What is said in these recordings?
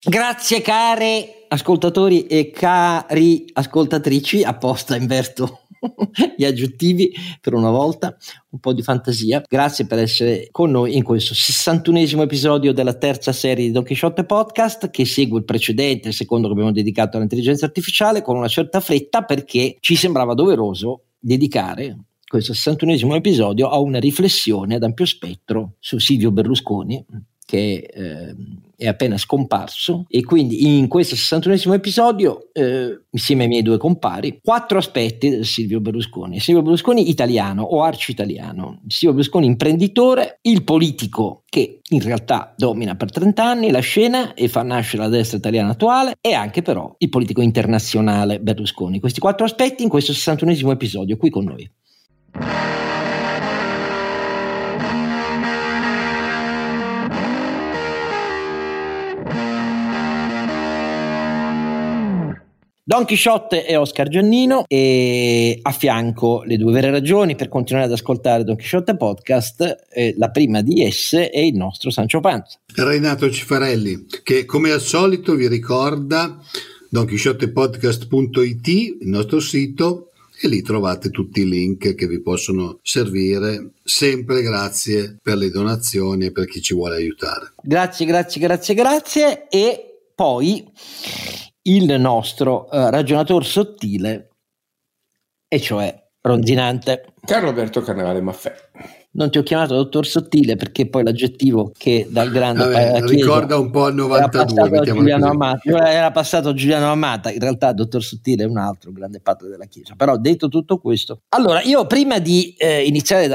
Grazie care ascoltatori e cari ascoltatrici, apposta inverto gli aggettivi per una volta, un po' di fantasia. Grazie per essere con noi in questo 61esimo episodio della terza serie di Don Chisciotte Podcast, che segue il precedente, il secondo che abbiamo dedicato all'intelligenza artificiale, con una certa fretta perché ci sembrava doveroso dedicare questo 61esimo episodio a una riflessione ad ampio spettro su Silvio Berlusconi, che è appena scomparso, e quindi in questo 61esimo episodio, insieme ai miei due compari, quattro aspetti del Silvio Berlusconi. Silvio Berlusconi italiano o arci-italiano, Silvio Berlusconi imprenditore, il politico che in realtà domina per 30 anni la scena e fa nascere la destra italiana attuale, e anche però il politico internazionale Berlusconi. Questi quattro aspetti in questo 61esimo episodio qui con noi. Don Chisciotte e Oscar Giannino, e a fianco le due vere ragioni per continuare ad ascoltare Don Chisciotte Podcast. La prima di esse è il nostro Sancio Panza, Renato Cifarelli, che come al solito vi ricorda donchisciottepodcast.it, il nostro sito, e lì trovate tutti i link che vi possono servire. Sempre grazie per le donazioni e per chi ci vuole aiutare. Grazie. E poi il nostro ragionator sottile, e cioè rondinante, Carlo Alberto Carnevale Maffè. Non ti ho chiamato dottor sottile perché poi l'aggettivo che dal grande ricorda un po' al 92 era passato Giuliano Amato. In realtà dottor sottile è un altro grande padre della Chiesa. Però detto tutto questo, allora io prima di iniziare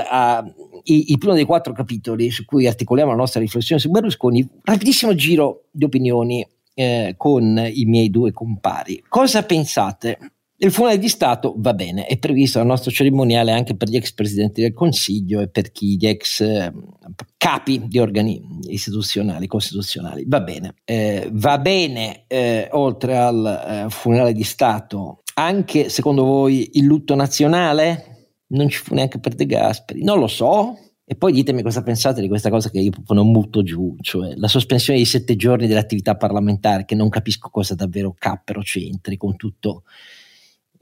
il primo dei quattro capitoli su cui articoliamo la nostra riflessione su Berlusconi, rapidissimo giro di opinioni con i miei due compari. Cosa pensate? Il funerale di Stato va bene, è previsto dal nostro cerimoniale anche per gli ex presidenti del Consiglio e per chi gli ex capi di organi istituzionali, costituzionali. Va bene, oltre al funerale di Stato, anche secondo voi il lutto nazionale? Non ci fu neanche per De Gasperi, non lo so. E poi ditemi cosa pensate di questa cosa che io proprio non butto giù, cioè la sospensione di 7 giorni dell'attività parlamentare, che non capisco cosa davvero cappero c'entri con tutto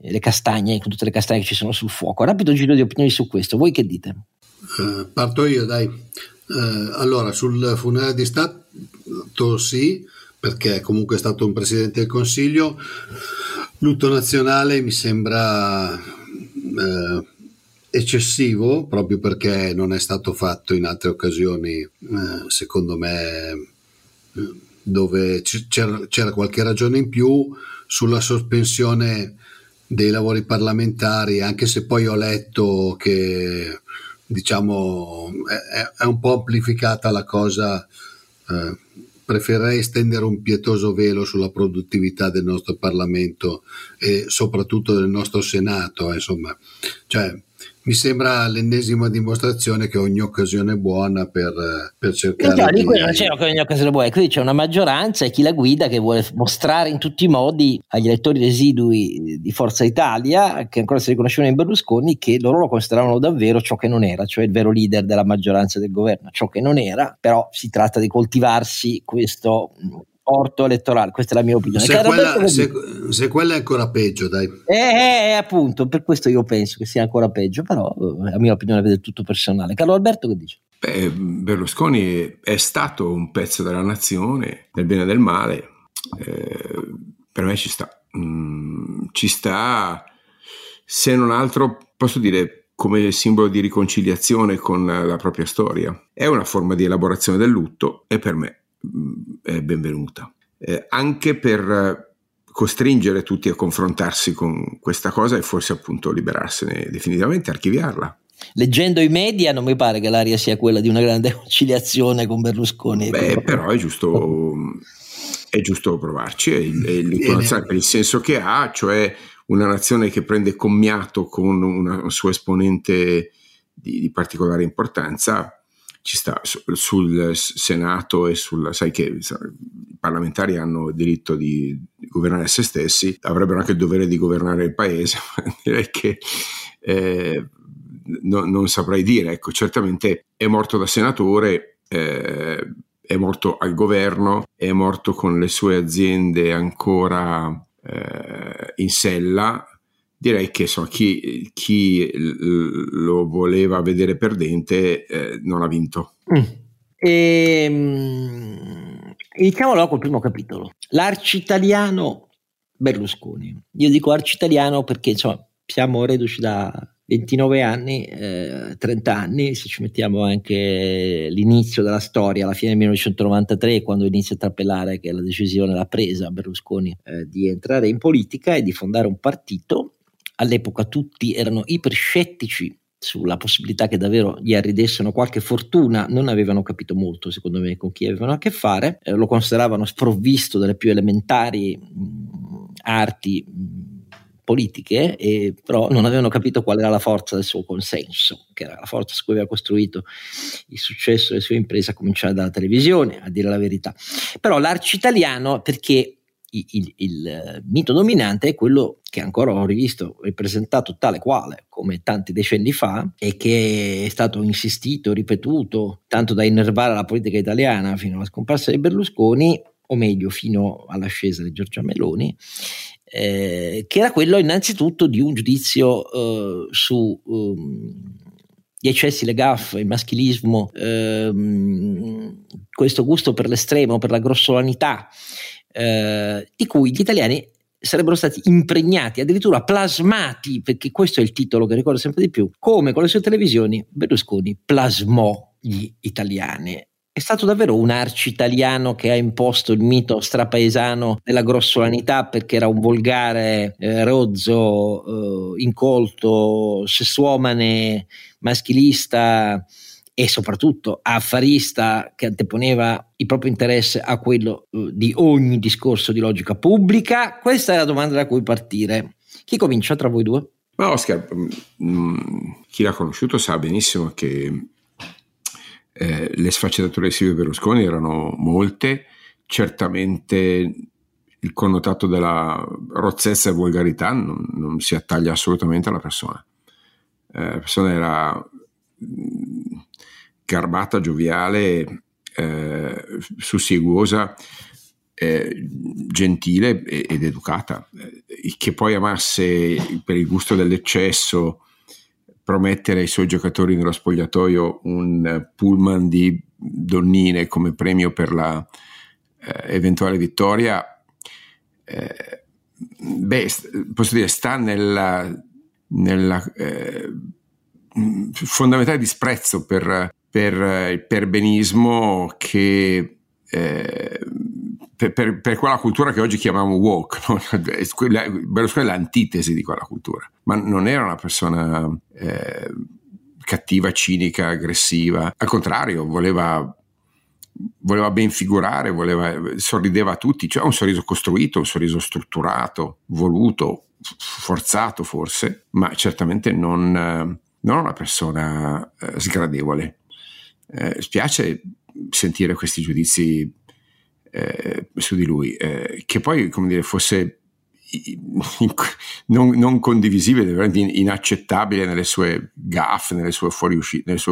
le castagne, con tutte le castagne che ci sono sul fuoco. Rapido giro di opinioni su questo, voi che dite? Parto io, dai. Allora, sul funerale di Stato sì, perché comunque è stato un presidente del Consiglio. Lutto nazionale mi sembra eccessivo, proprio perché non è stato fatto in altre occasioni, secondo me, dove c'era qualche ragione in più. Sulla sospensione dei lavori parlamentari, anche se poi ho letto che, diciamo, è un po' amplificata la cosa, preferirei stendere un pietoso velo sulla produttività del nostro Parlamento e soprattutto del nostro Senato, insomma, cioè mi sembra l'ennesima dimostrazione che ogni occasione è buona per cercare di... Non c'è ogni occasione buona, qui c'è una maggioranza e chi la guida che vuole mostrare in tutti i modi agli elettori residui di Forza Italia, che ancora si riconoscevano in Berlusconi, che loro lo consideravano davvero ciò che non era, cioè il vero leader della maggioranza del governo, ciò che non era. Però si tratta di coltivarsi questo orto elettorale, questa è la mia opinione. Se quella è ancora peggio, dai. Appunto, per questo io penso che sia ancora peggio, però la mia opinione è del tutto personale. Carlo Alberto, che dice? Berlusconi è stato un pezzo della nazione, del bene e del male, per me ci sta, se non altro posso dire come simbolo di riconciliazione con la propria storia. È una forma di elaborazione del lutto e per me è benvenuta, anche per costringere tutti a confrontarsi con questa cosa e forse appunto liberarsene definitivamente, archiviarla. Leggendo i media non mi pare che l'aria sia quella di una grande conciliazione con Berlusconi. Però è giusto provarci, è per il senso che ha, cioè una nazione che prende commiato con una sua esponente di particolare importanza. Ci sta. Sul Senato e sai che i parlamentari hanno il diritto di governare se stessi, avrebbero anche il dovere di governare il paese, ma direi che non saprei dire. Ecco, certamente è morto da senatore, è morto al governo, è morto con le sue aziende ancora in sella. Direi che so, chi lo voleva vedere perdente non ha vinto. Iniziamo allora col primo capitolo. L'arcitaliano Berlusconi. Io dico arcitaliano perché insomma, siamo reduci da 29 anni, 30 anni, se ci mettiamo anche l'inizio della storia, alla fine del 1993, quando inizia a trapelare che la decisione l'ha presa Berlusconi di entrare in politica e di fondare un partito. All'epoca tutti erano iperscettici sulla possibilità che davvero gli arridessero qualche fortuna, non avevano capito molto secondo me con chi avevano a che fare, lo consideravano sprovvisto delle più elementari arti politiche, però non avevano capito qual era la forza del suo consenso, che era la forza su cui aveva costruito il successo delle sue imprese, a cominciare dalla televisione, a dire la verità. Però l'arcitaliano, perché il mito dominante è quello che ancora ho rivisto ripresentato tale quale come tanti decenni fa, e che è stato insistito, ripetuto, tanto da innervare la politica italiana fino alla scomparsa di Berlusconi, o meglio fino all'ascesa di Giorgia Meloni, che era quello innanzitutto di un giudizio su gli eccessi, le gaffe, il maschilismo, questo gusto per l'estremo, per la grossolanità, di cui gli italiani sarebbero stati impregnati, addirittura plasmati, perché questo è il titolo che ricordo sempre di più, come con le sue televisioni Berlusconi plasmò gli italiani. È stato davvero un arcitaliano che ha imposto il mito strapaesano della grossolanità, perché era un volgare, rozzo, incolto, sessuomane, maschilista e soprattutto affarista, che anteponeva il proprio interesse a quello di ogni discorso di logica pubblica? Questa è la domanda da cui partire. Chi comincia tra voi due? Ma Oscar, chi l'ha conosciuto sa benissimo che le sfaccettature di Silvio Berlusconi erano molte. Certamente il connotato della rozzezza e volgarità non si attaglia assolutamente alla persona. La persona era garbata, gioviale, susseguosa, gentile ed educata, che poi amasse per il gusto dell'eccesso promettere ai suoi giocatori nello spogliatoio un pullman di donnine come premio per la eventuale vittoria, posso dire sta nella fondamentale disprezzo per il perbenismo che per quella cultura che oggi chiamiamo woke, no? Berlusconi è l'antitesi di quella cultura, ma non era una persona cattiva, cinica, aggressiva, al contrario voleva ben figurare, sorrideva a tutti, cioè un sorriso costruito, un sorriso strutturato, voluto, forzato forse, ma certamente non una persona sgradevole. Spiace sentire questi giudizi su di lui, che poi, come dire, fosse non condivisibile, veramente inaccettabile nelle sue gaffe, nelle sue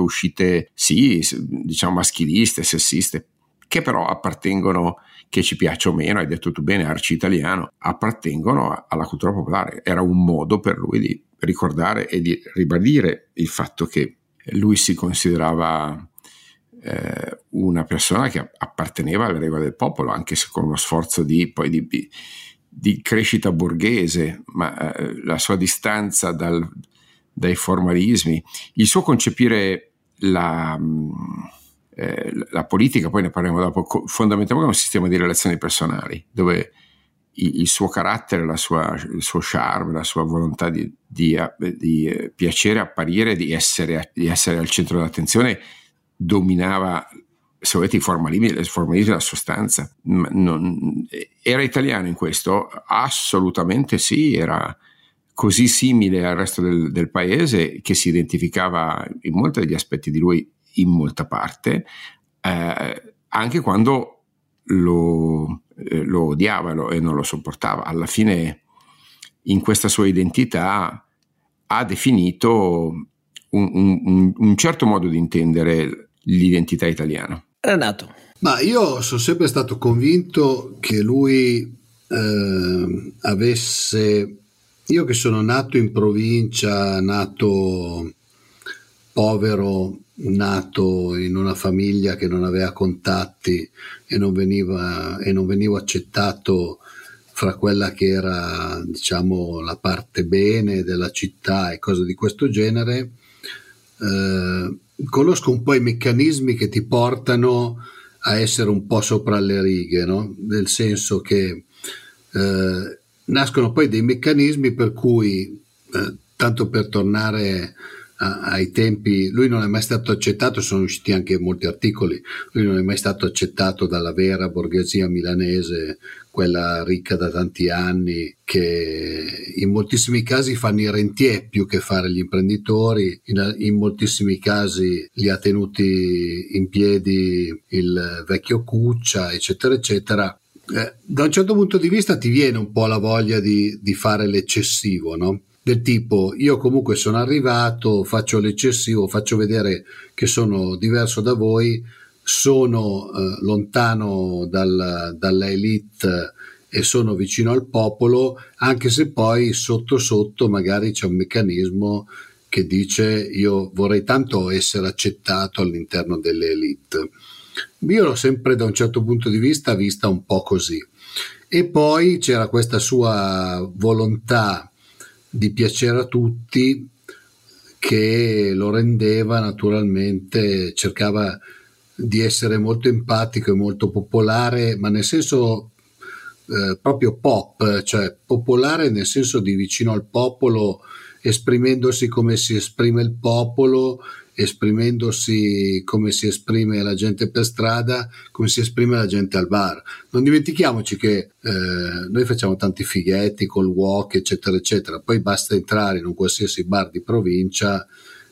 uscite, sì, diciamo maschiliste, sessiste, che però appartengono, che ci piaccia o meno, hai detto tu bene, arcitaliano, appartengono alla cultura popolare. Era un modo per lui di ricordare e di ribadire il fatto che lui si considerava una persona che apparteneva alle regole del popolo, anche se con uno sforzo di crescita borghese, ma la sua distanza dai formalismi, il suo concepire la politica, poi ne parliamo dopo, fondamentalmente è un sistema di relazioni personali, dove il suo carattere, il suo charme, la sua volontà di piacere, apparire, di essere al centro dell'attenzione, dominava, se volete, i formalismi della sostanza. Era italiano in questo? Assolutamente sì, era così simile al resto del paese che si identificava in molti degli aspetti di lui, in molta parte, anche quando lo odiava e non lo sopportava. Alla fine, in questa sua identità, ha definito un certo modo di intendere l'identità italiana. Renato. Ma io sono sempre stato convinto che lui avesse... Io che sono nato in provincia, nato povero, nato in una famiglia che non aveva contatti e non venivo accettato fra quella che era, diciamo, la parte bene della città e cose di questo genere, conosco un po' i meccanismi che ti portano a essere un po' sopra le righe, no? Nel senso che nascono poi dei meccanismi per cui, tanto per tornare ai tempi, lui non è mai stato accettato, sono usciti anche molti articoli, lui non è mai stato accettato dalla vera borghesia milanese, quella ricca da tanti anni, che in moltissimi casi fanno i rentier più che fare gli imprenditori, in moltissimi casi li ha tenuti in piedi il vecchio Cuccia, eccetera eccetera. Da un certo punto di vista ti viene un po' la voglia di fare l'eccessivo, no? Del tipo, io comunque sono arrivato, faccio l'eccessivo, faccio vedere che sono diverso da voi, sono lontano dall'elite e sono vicino al popolo, anche se poi sotto sotto magari c'è un meccanismo che dice io vorrei tanto essere accettato all'interno delle elite. Io l'ho sempre da un certo punto di vista vista un po' così. E poi c'era questa sua volontà di piacere a tutti che lo rendeva naturalmente, cercava di essere molto empatico e molto popolare, ma nel senso proprio pop, cioè popolare nel senso di vicino al popolo, esprimendosi come si esprime il popolo, esprimendosi come si esprime la gente per strada, come si esprime la gente al bar. Non dimentichiamoci che noi facciamo tanti fighetti col walk, eccetera eccetera, poi basta entrare in un qualsiasi bar di provincia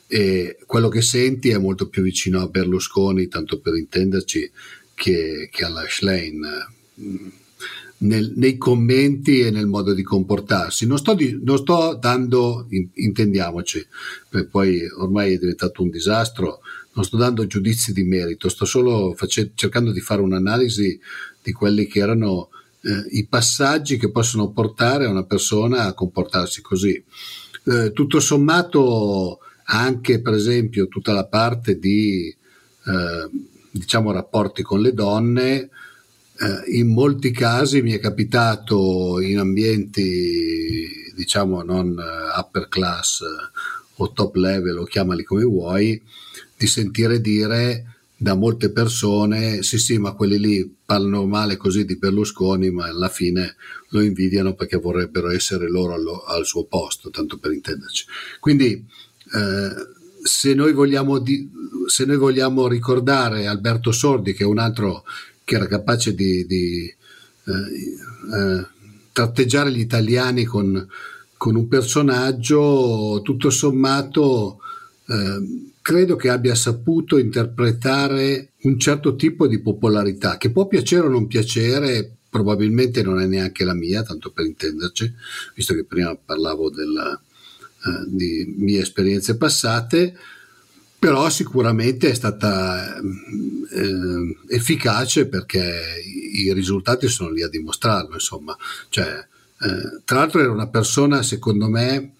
e quello che senti è molto più vicino a Berlusconi, tanto per intenderci, che alla Schlein, nei commenti e nel modo di comportarsi. Non sto dando, intendiamoci, perché poi ormai è diventato un disastro, non sto dando giudizi di merito, sto solo cercando di fare un'analisi di quelli che erano i passaggi che possono portare a una persona a comportarsi così. Tutto sommato anche per esempio tutta la parte di diciamo rapporti con le donne. In molti casi mi è capitato in ambienti, diciamo, non upper class o top level, o chiamali come vuoi, di sentire dire da molte persone sì, ma quelli lì parlano male così di Berlusconi, ma alla fine lo invidiano perché vorrebbero essere loro al suo posto, tanto per intenderci. Quindi se noi vogliamo ricordare Alberto Sordi, che è un altro che era capace di tratteggiare gli italiani con un personaggio, tutto sommato credo che abbia saputo interpretare un certo tipo di popolarità, che può piacere o non piacere, probabilmente non è neanche la mia, tanto per intenderci, visto che prima parlavo di mie esperienze passate, però sicuramente è stata efficace perché i risultati sono lì a dimostrarlo, insomma. Tra l'altro era una persona, secondo me,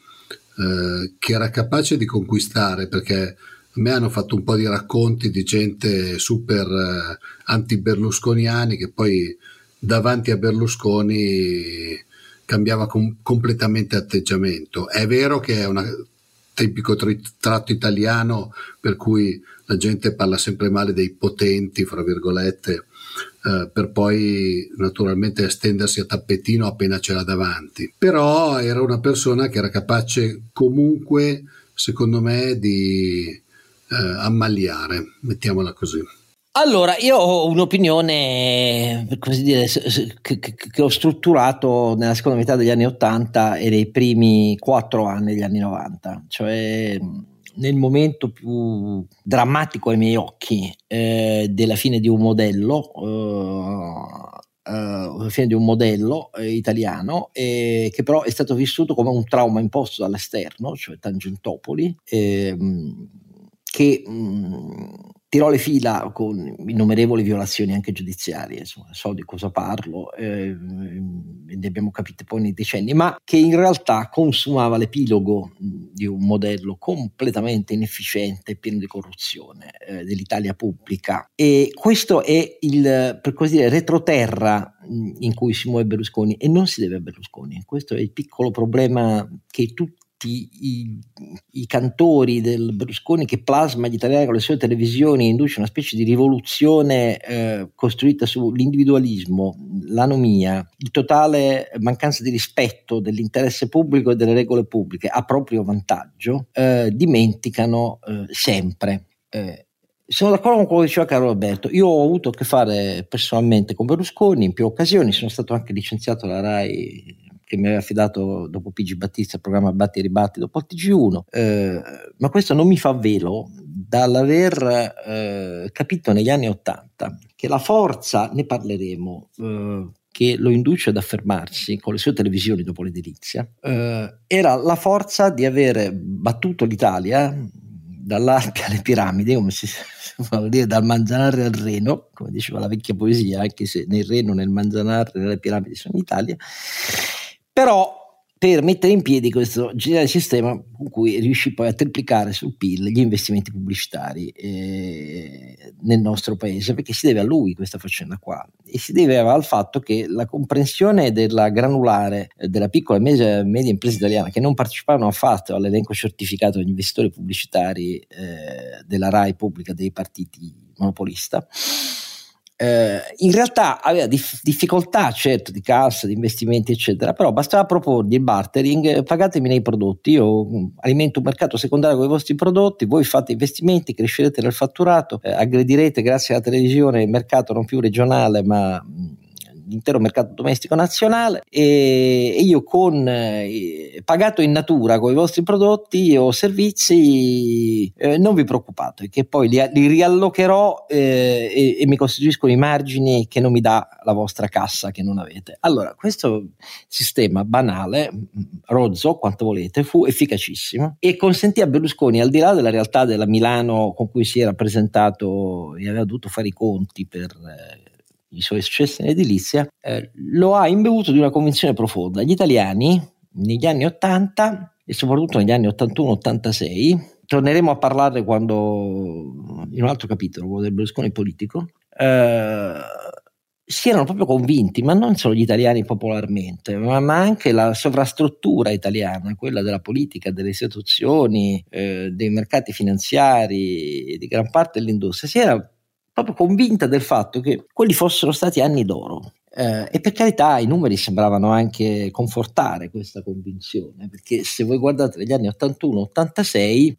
che era capace di conquistare, perché a me hanno fatto un po' di racconti di gente super anti-berlusconiani che poi davanti a Berlusconi cambiava completamente atteggiamento. È vero che è una... tipico tratto italiano per cui la gente parla sempre male dei potenti, fra virgolette, per poi naturalmente stendersi a tappetino appena c'era davanti. Però era una persona che era capace comunque, secondo me, di ammaliare, mettiamola così. Allora, io ho un'opinione, per così dire, che ho strutturato nella seconda metà degli anni 80 e nei primi 4 anni degli anni 90, cioè nel momento più drammatico ai miei occhi della fine di un modello, italiano, che però è stato vissuto come un trauma imposto dall'esterno, cioè Tangentopoli, che tirò le fila con innumerevoli violazioni anche giudiziarie, insomma, so di cosa parlo, ne abbiamo capito poi nei decenni, ma che in realtà consumava l'epilogo di un modello completamente inefficiente e pieno di corruzione dell'Italia pubblica. E questo è il, per così dire, retroterra in cui si muove Berlusconi, e non si deve a Berlusconi. Questo è il piccolo problema che tutti i cantori del Berlusconi, che plasma gli italiani con le sue televisioni, induce una specie di rivoluzione costruita sull'individualismo, l'anomia, il totale mancanza di rispetto dell'interesse pubblico e delle regole pubbliche a proprio vantaggio, dimenticano sempre. Sono d'accordo con quello che diceva Carlo Alberto. Io ho avuto a che fare personalmente con Berlusconi in più occasioni, sono stato anche licenziato dalla RAI, che mi aveva affidato dopo PG Battista il programma Batti e Ribatti, dopo Tg1, ma questo non mi fa velo dall'aver capito negli anni '80 che la forza, ne parleremo, che lo induce ad affermarsi con le sue televisioni dopo l'edilizia, era la forza di avere battuto l'Italia dall'Arca alle Piramidi, come si vuol dire, dal Manzanarre al Reno, come diceva la vecchia poesia, anche se nel Reno, nel Manzanarre, nelle Piramidi sono in Italia. Però per mettere in piedi questo geniale sistema con cui riuscì poi a triplicare sul PIL gli investimenti pubblicitari nel nostro paese, perché si deve a lui questa faccenda qua, e si deve al fatto che la comprensione della granulare della piccola e media impresa italiana, che non partecipavano affatto all'elenco certificato degli investitori pubblicitari della RAI pubblica dei partiti monopolista, in realtà aveva difficoltà, certo, di cassa, di investimenti eccetera, però bastava proporgli il bartering: pagatemi nei prodotti, io alimento un mercato secondario con i vostri prodotti, voi fate investimenti, crescerete nel fatturato, aggredirete grazie alla televisione il mercato non più regionale ma l'intero mercato domestico nazionale, e io con pagato in natura con i vostri prodotti o servizi, non vi preoccupate che poi li riallocherò e mi costituiscono i margini che non mi dà la vostra cassa che non avete. Allora, questo sistema banale, rozzo quanto volete, fu efficacissimo e consentì a Berlusconi, al di là della realtà della Milano con cui si era presentato e aveva dovuto fare i conti per i suoi successi in edilizia, lo ha imbevuto di una convinzione profonda. Gli italiani negli anni 80 e soprattutto negli anni 81-86, torneremo a parlarne quando in un altro capitolo, quello del Berlusconi politico, si erano proprio convinti, ma non solo gli italiani popolarmente, ma anche la sovrastruttura italiana, quella della politica, delle istituzioni, dei mercati finanziari e di gran parte dell'industria, si era proprio convinta del fatto che quelli fossero stati anni d'oro. E per carità, i numeri sembravano anche confortare questa convinzione, perché se voi guardate negli anni 81-86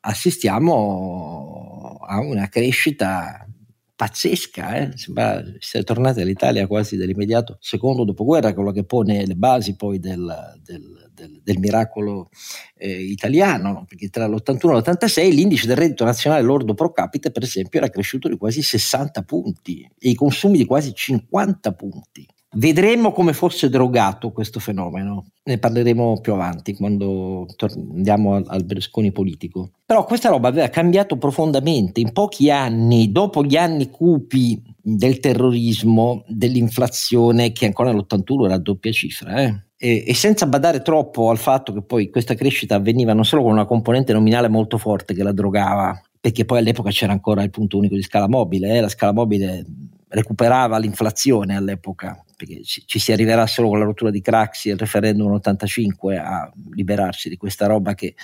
assistiamo a una crescita pazzesca, sembra essere tornata all'Italia quasi dell'immediato secondo dopoguerra, quello che pone le basi poi del miracolo italiano, no? Perché tra l'81 e l'86 l'indice del reddito nazionale lordo pro capite, per esempio, era cresciuto di quasi 60 punti e i consumi di quasi 50 punti. Vedremo come fosse drogato questo fenomeno, ne parleremo più avanti quando andiamo al Berlusconi politico. Però questa roba aveva cambiato profondamente in pochi anni, dopo gli anni cupi del terrorismo, dell'inflazione che ancora nell'81 era a doppia cifra, E senza badare troppo al fatto che poi questa crescita avveniva non solo con una componente nominale molto forte che la drogava, perché poi all'epoca c'era ancora il punto unico di scala mobile, la scala mobile recuperava l'inflazione all'epoca, perché ci si arriverà solo con la rottura di Craxi e il referendum 85 a liberarsi di questa roba che,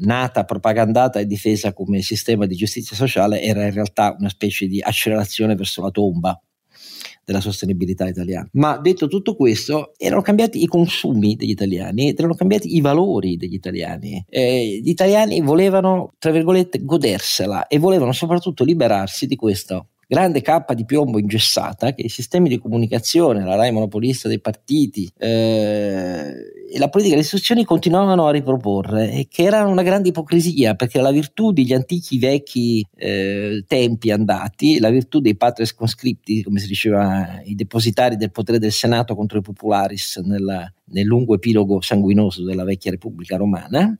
nata, propagandata e difesa come sistema di giustizia sociale, era in realtà una specie di accelerazione verso la tomba della sostenibilità italiana. Ma detto tutto questo, erano cambiati i consumi degli italiani, erano cambiati i valori degli italiani, gli italiani volevano, tra virgolette, godersela, e volevano soprattutto liberarsi di questo grande cappa di piombo ingessata che i sistemi di comunicazione, la RAI monopolista dei partiti, e la politica e le istituzioni continuavano a riproporre, e che era una grande ipocrisia, perché la virtù degli antichi vecchi tempi andati, la virtù dei patres conscripti, come si diceva, i depositari del potere del Senato contro i popularis nel lungo epilogo sanguinoso della vecchia Repubblica Romana,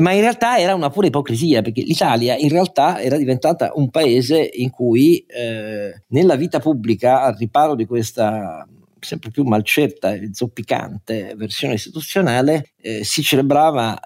Ma in realtà era una pura ipocrisia, perché l'Italia in realtà era diventata un paese in cui nella vita pubblica, al riparo di questa sempre più malcerta e zoppicante versione istituzionale, si celebrava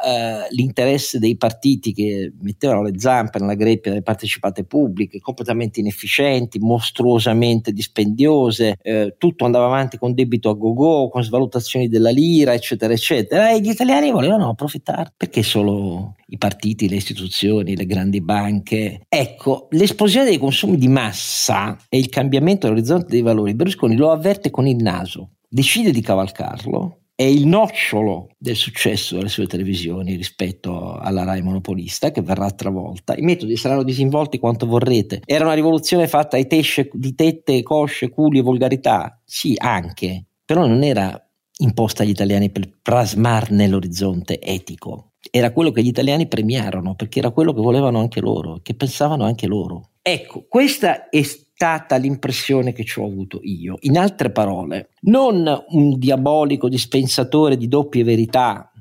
l'interesse dei partiti che mettevano le zampe nella greppia delle partecipate pubbliche, completamente inefficienti, mostruosamente dispendiose, tutto andava avanti con debito a go-go, con svalutazioni della lira, eccetera eccetera, e gli italiani volevano approfittare. Perché solo i partiti, le istituzioni, le grandi banche? Ecco, l'esplosione dei consumi di massa e il cambiamento dell'orizzonte dei valori, Berlusconi lo avverte con il naso, decide di cavalcarlo. È il nocciolo del successo delle sue televisioni rispetto alla RAI monopolista, che verrà travolta. I metodi saranno disinvolti quanto vorrete. Era una rivoluzione fatta ai tesce di tette, cosce, culi e volgarità. Sì, anche, però non era imposta agli italiani per plasmarne l'orizzonte etico. Era quello che gli italiani premiarono, perché era quello che volevano anche loro, che pensavano anche loro. Ecco, questa è stata l'impressione che ci ho avuto io. In altre parole, non un diabolico dispensatore di doppie verità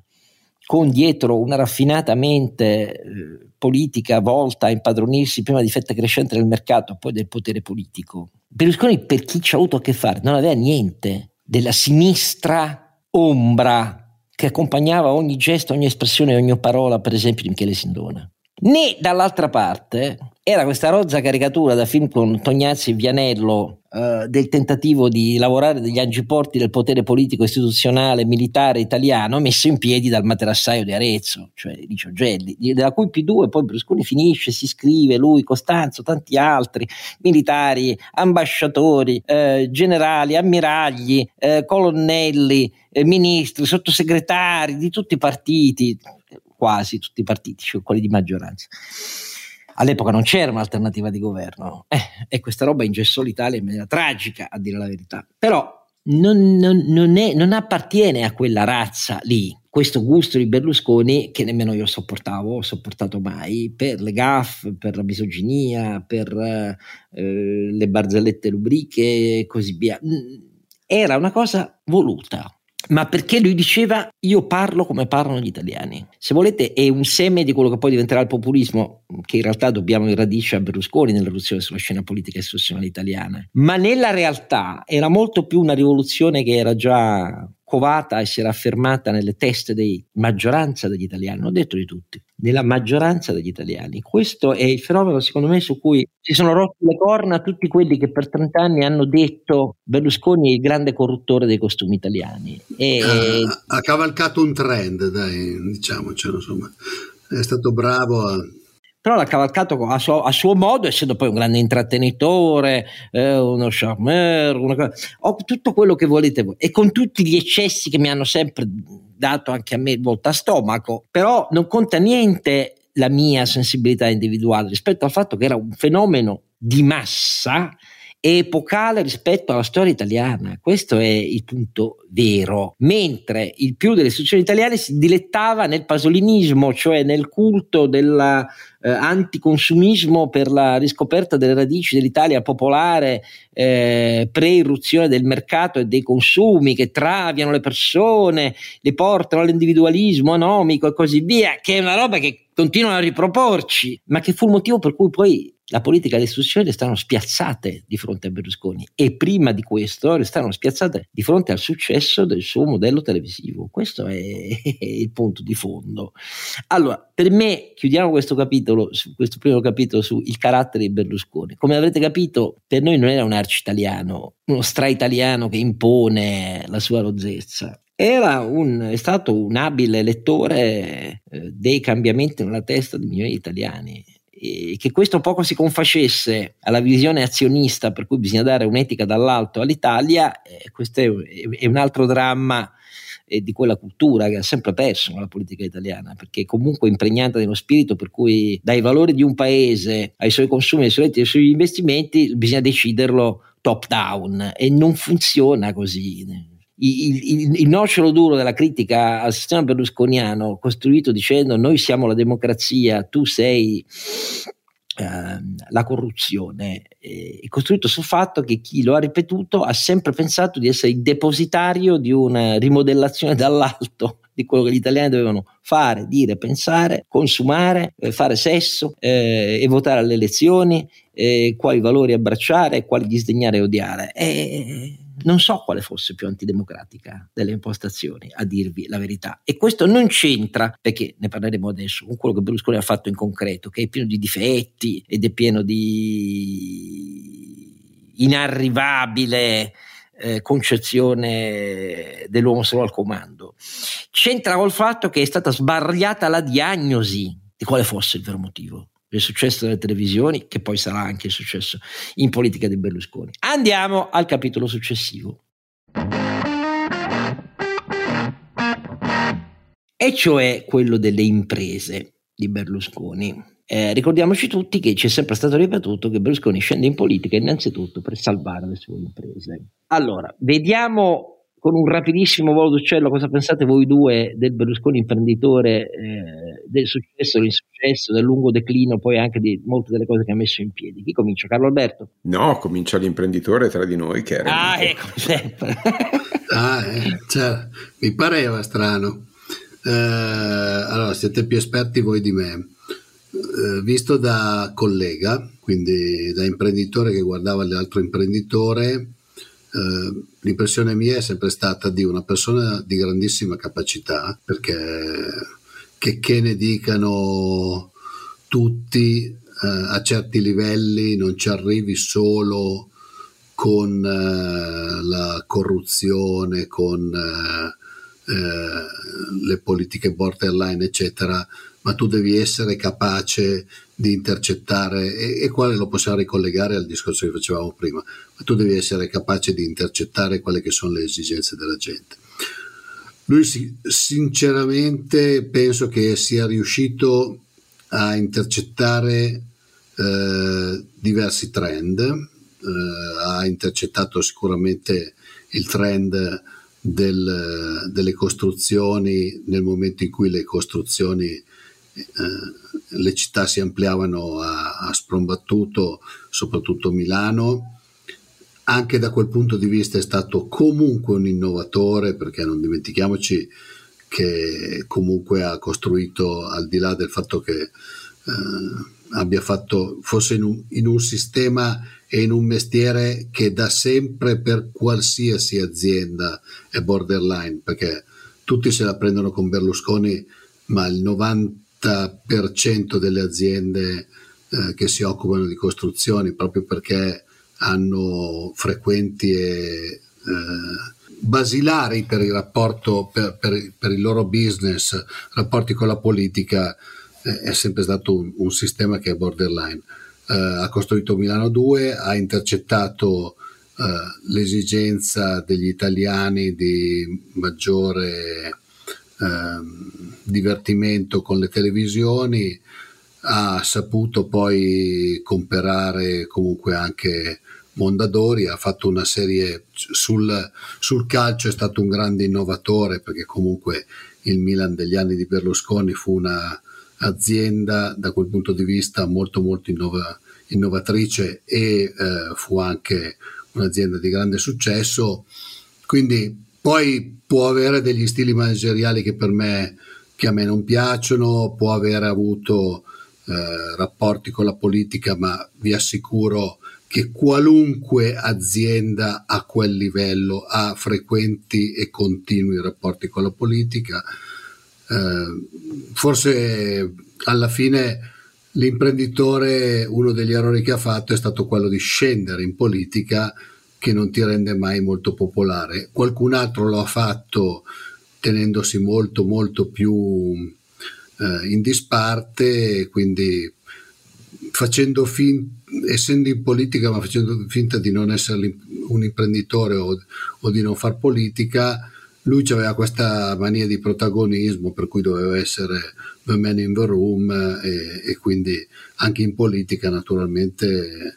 con dietro una raffinata mente politica volta a impadronirsi prima di fetta crescente del mercato, poi del potere politico. Berlusconi, per chi ci ha avuto a che fare, non aveva niente della sinistra ombra che accompagnava ogni gesto, ogni espressione, ogni parola, per esempio, di Michele Sindona. Né dall'altra parte era questa rozza caricatura da film con Tognazzi e Vianello del tentativo di lavorare degli angiporti del potere politico, istituzionale, militare italiano, messo in piedi dal materassaio di Arezzo, cioè Licio Gelli, della cui P2 poi Berlusconi finisce, si scrive lui, Costanzo, tanti altri militari, ambasciatori, generali, ammiragli, colonnelli, ministri, sottosegretari di tutti i partiti, quasi tutti i partiti, cioè quelli di maggioranza. All'epoca non c'era un'alternativa di governo e questa roba ingessò l'Italia in maniera tragica, a dire la verità. Però non appartiene a quella razza lì, questo gusto di Berlusconi, che nemmeno io ho sopportato mai, per le gaffe, per la misoginia, per le barzellette lubriche e così via. Era una cosa voluta. Ma perché lui diceva: io parlo come parlano gli italiani. Se volete, è un seme di quello che poi diventerà il populismo, che in realtà dobbiamo in radice a Berlusconi nell'eruzione sulla scena politica e istituzionale italiana. Ma nella realtà era molto più una rivoluzione che era già covata e si era affermata nelle teste della maggioranza degli italiani, non ho detto di tutti, nella maggioranza degli italiani. Questo è il fenomeno, secondo me, su cui si sono rotti le corna tutti quelli che per 30 anni hanno detto: Berlusconi è il grande corruttore dei costumi italiani. E ha cavalcato un trend, dai, diciamocelo, insomma, è stato bravo a... Però l'ha cavalcato a suo modo, essendo poi un grande intrattenitore, uno charmeur, tutto quello che volete voi, e con tutti gli eccessi che mi hanno sempre dato anche a me volta a stomaco. Però non conta niente la mia sensibilità individuale rispetto al fatto che era un fenomeno di massa e epocale rispetto alla storia italiana. Questo è il punto vero. Mentre il più delle istituzioni italiane si dilettava nel pasolinismo, cioè nel culto dell'anticonsumismo per la riscoperta delle radici dell'Italia popolare, pre-irruzione del mercato e dei consumi che traviano le persone, le portano all'individualismo anomico e così via, che è una roba che continuano a riproporci, ma che fu il motivo per cui poi la politica e le istituzioni restarono spiazzate di fronte a Berlusconi, e prima di questo restarono spiazzate di fronte al successo del suo modello televisivo. Questo è il punto di fondo. Allora, per me, chiudiamo questo capitolo, questo primo capitolo sul carattere di Berlusconi. Come avrete capito, per noi non era un arcitaliano, uno straitaliano che impone la sua rozzezza. È stato un abile lettore dei cambiamenti nella testa di milioni di italiani. E che questo poco si confacesse alla visione azionista per cui bisogna dare un'etica dall'alto all'Italia, questo è un altro dramma di quella cultura che ha sempre perso nella politica italiana, perché comunque è impregnata di uno spirito per cui dai valori di un paese ai suoi consumi, ai suoi redditi, ai suoi investimenti bisogna deciderlo top down, e non funziona così. Il nocciolo duro della critica al sistema berlusconiano, costruito dicendo: noi siamo la democrazia, tu sei la corruzione, è costruito sul fatto che chi lo ha ripetuto ha sempre pensato di essere il depositario di una rimodellazione dall'alto di quello che gli italiani dovevano fare, dire, pensare, consumare, fare sesso e votare alle elezioni, quali valori abbracciare, quali disdegnare e odiare. Non so quale fosse più antidemocratica delle impostazioni, a dirvi la verità. E questo non c'entra, perché ne parleremo adesso, con quello che Berlusconi ha fatto in concreto, che è pieno di difetti ed è pieno di inarrivabile concezione dell'uomo solo al comando. C'entra col fatto che è stata sbagliata la diagnosi di quale fosse il vero motivo del successo delle televisioni, che poi sarà anche il successo in politica di Berlusconi. Andiamo al capitolo successivo. E cioè quello delle imprese di Berlusconi. Ricordiamoci tutti che ci è sempre stato ripetuto che Berlusconi scende in politica innanzitutto per salvare le sue imprese. Allora, vediamo con un rapidissimo volo d'uccello cosa pensate voi due del Berlusconi imprenditore, del successo, dell'insuccesso, del lungo declino, poi anche di molte delle cose che ha messo in piedi. Chi comincia? Carlo Alberto? No, comincia l'imprenditore tra di noi che era... ecco, sempre. Cioè, mi pareva strano. Allora, siete più esperti voi di me. Visto da collega, quindi da imprenditore che guardava l'altro imprenditore, l'impressione mia è sempre stata di una persona di grandissima capacità, perché che ne dicano tutti, a certi livelli non ci arrivi solo con la corruzione, con le politiche borderline eccetera, ma tu devi essere capace di intercettare, e quale lo possiamo ricollegare al discorso che facevamo prima, ma tu devi essere capace di intercettare quelle che sono le esigenze della gente. Lui sinceramente penso che sia riuscito a intercettare diversi trend, ha intercettato sicuramente il trend delle costruzioni, nel momento in cui le costruzioni, le città si ampliavano a sprombattuto, soprattutto Milano. Anche da quel punto di vista è stato comunque un innovatore, perché non dimentichiamoci che comunque ha costruito, al di là del fatto che abbia fatto, fosse in un sistema e in un mestiere che da sempre per qualsiasi azienda è borderline, perché tutti se la prendono con Berlusconi, ma il 90% delle aziende che si occupano di costruzioni, proprio perché hanno frequenti e basilari per il rapporto, per il loro business, rapporti con la politica, è sempre stato un sistema che è borderline. Ha costruito Milano 2, ha intercettato l'esigenza degli italiani di maggiore divertimento con le televisioni, ha saputo poi comprare comunque anche Mondadori, ha fatto una serie sul calcio, è stato un grande innovatore, perché comunque il Milan degli anni di Berlusconi fu una azienda da quel punto di vista molto molto innovatrice e fu anche un'azienda di grande successo. Quindi poi può avere degli stili manageriali che a me non piacciono, può aver avuto rapporti con la politica, ma vi assicuro che qualunque azienda a quel livello ha frequenti e continui rapporti con la politica. Forse alla fine l'imprenditore, uno degli errori che ha fatto è stato quello di scendere in politica, che non ti rende mai molto popolare. Qualcun altro lo ha fatto tenendosi molto molto più in disparte, quindi essendo in politica ma facendo finta di non essere un imprenditore o di non far politica. Lui aveva questa mania di protagonismo, per cui doveva essere the man in the room, e quindi anche in politica naturalmente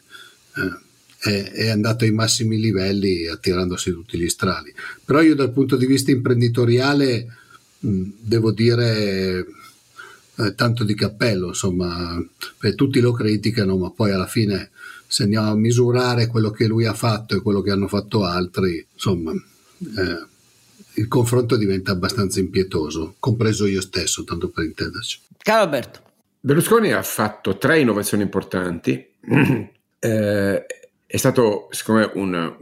è andato ai massimi livelli attirandosi tutti gli strali. Però io dal punto di vista imprenditoriale devo dire tanto di cappello, insomma, tutti lo criticano, ma poi alla fine se andiamo a misurare quello che lui ha fatto e quello che hanno fatto altri, insomma... il confronto diventa abbastanza impietoso, compreso io stesso, tanto per intenderci. Carlo Alberto. Berlusconi ha fatto 3 innovazioni importanti, è stato secondo me un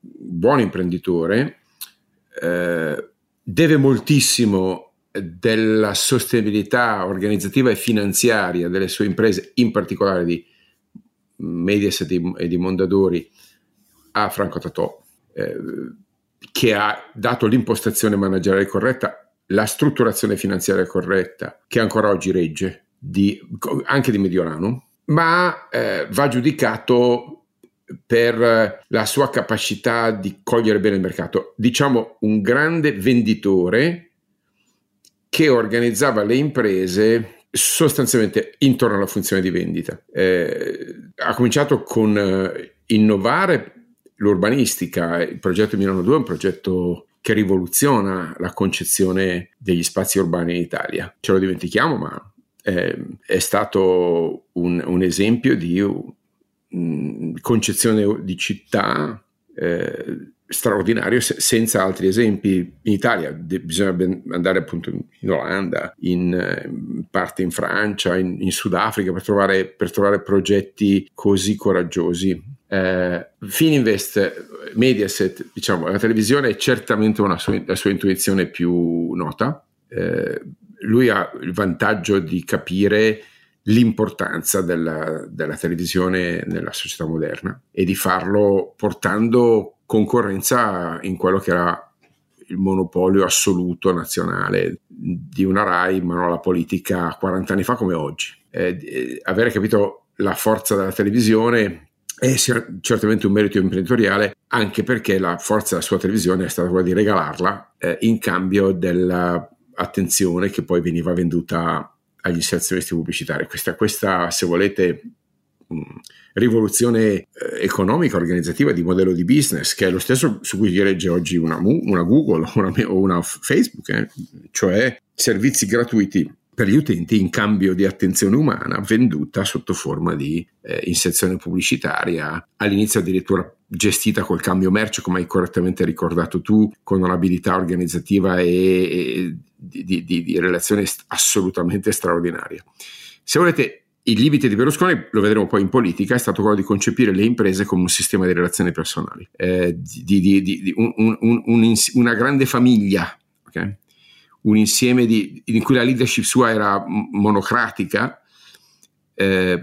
buon imprenditore, deve moltissimo della sostenibilità organizzativa e finanziaria delle sue imprese, in particolare di Mediaset e di Mondadori, a Franco Tatò, che ha dato l'impostazione manageriale corretta, la strutturazione finanziaria corretta, che ancora oggi regge, anche di Mediolanum, ma va giudicato per la sua capacità di cogliere bene il mercato. Diciamo un grande venditore che organizzava le imprese sostanzialmente intorno alla funzione di vendita. Ha cominciato con innovare l'urbanistica. Il progetto Milano 2 è un progetto che rivoluziona la concezione degli spazi urbani in Italia. Ce lo dimentichiamo, ma è stato un esempio di concezione di città straordinario, senza altri esempi in Italia. Bisogna andare appunto in Olanda, in parte in Francia, in Sudafrica per trovare progetti così coraggiosi. Fininvest, Mediaset, diciamo, la televisione è certamente la sua intuizione più nota. Lui ha il vantaggio di capire l'importanza della televisione nella società moderna e di farlo portando concorrenza in quello che era il monopolio assoluto nazionale di una RAI in mano alla politica 40 anni fa come oggi. Avere capito la forza della televisione è certamente un merito imprenditoriale, anche perché la forza della sua televisione è stata quella di regalarla in cambio dell'attenzione che poi veniva venduta agli inserzionisti pubblicitari. Questa, se volete, rivoluzione economica, organizzativa, di modello di business, che è lo stesso su cui si regge oggi una Google o una Facebook, cioè servizi gratuiti per gli utenti in cambio di attenzione umana venduta sotto forma di inserzione pubblicitaria, all'inizio addirittura gestita col cambio merce, come hai correttamente ricordato tu, con un'abilità organizzativa e di relazione assolutamente straordinaria. Se volete, il limite di Berlusconi, lo vedremo poi in politica, è stato quello di concepire le imprese come un sistema di relazioni personali, una grande famiglia, okay? Un insieme in cui la leadership sua era monocratica,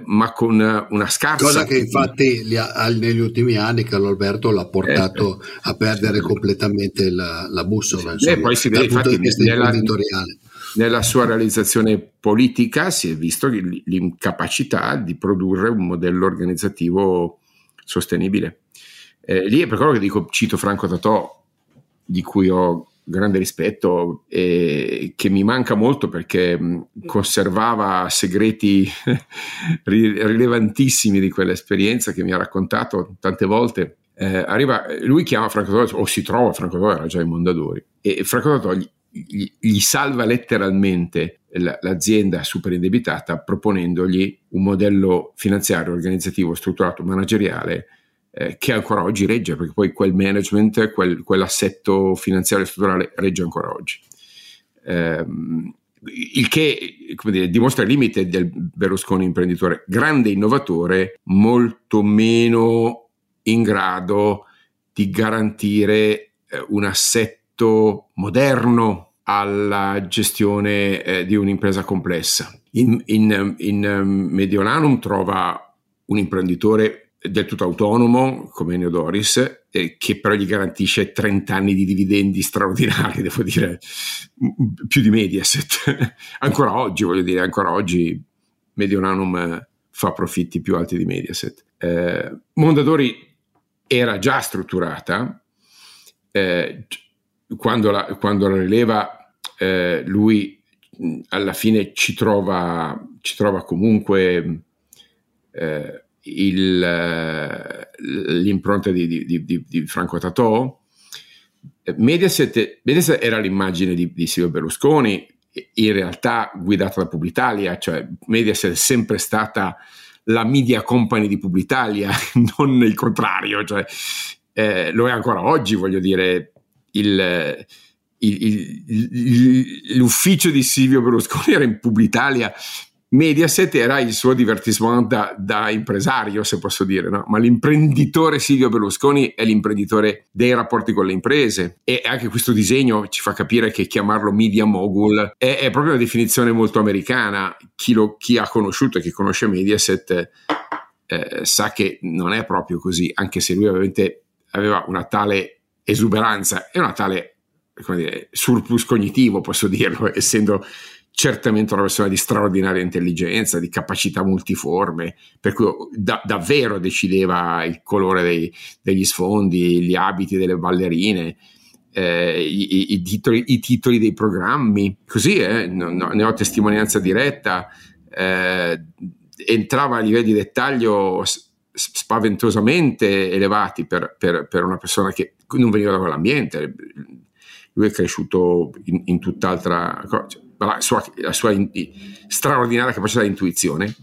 ma con una scarsa... Cosa che infatti negli ultimi anni Carlo Alberto l'ha portato a perdere completamente la bussola. E poi si vede infatti nella sua realizzazione politica si è visto l'incapacità di produrre un modello organizzativo sostenibile. Lì è per quello che dico, cito Franco Tatò, di cui ho grande rispetto e che mi manca molto, perché conservava segreti rilevantissimi di quell'esperienza che mi ha raccontato tante volte. Lui chiama Franco Tatò, o si trova Franco Tatò, era già in Mondadori, e Franco Tatò gli salva letteralmente l'azienda super indebitata proponendogli un modello finanziario, organizzativo, strutturato, manageriale che ancora oggi regge, perché poi quel management, quell'assetto finanziario e strutturale regge ancora oggi. Il che, come dire, dimostra il limite del Berlusconi imprenditore, grande innovatore, molto meno in grado di garantire un assetto moderno alla gestione di un'impresa complessa. In Mediolanum trova un imprenditore del tutto autonomo come Ennio Doris, che però gli garantisce 30 anni di dividendi straordinari, devo dire, più di Mediaset. ancora oggi Mediolanum fa profitti più alti di Mediaset. Mondadori era già strutturata, quando la rileva, lui alla fine ci trova comunque l'impronta di Franco Tatò. Mediaset era l'immagine di Silvio Berlusconi, in realtà guidata da Publitalia, cioè Mediaset è sempre stata la media company di Publitalia, non il contrario, cioè, lo è ancora oggi, voglio dire. l'ufficio di Silvio Berlusconi era in Publitalia, Mediaset era il suo divertimento da impresario, se posso dire, no? Ma l'imprenditore Silvio Berlusconi è l'imprenditore dei rapporti con le imprese, e anche questo disegno ci fa capire che chiamarlo media mogul è proprio una definizione molto americana. Chi ha conosciuto e chi conosce Mediaset sa che non è proprio così, anche se lui ovviamente aveva una tale esuberanza e una tale, come dire, surplus cognitivo, posso dirlo, essendo certamente una persona di straordinaria intelligenza, di capacità multiforme, per cui davvero decideva il colore degli sfondi, gli abiti delle ballerine, i titoli dei programmi, così ne ho testimonianza diretta. Entrava a livelli di dettaglio spaventosamente elevati per una persona che non veniva da quell'ambiente. Lui è cresciuto in tutt'altra cosa. La sua straordinaria capacità di intuizione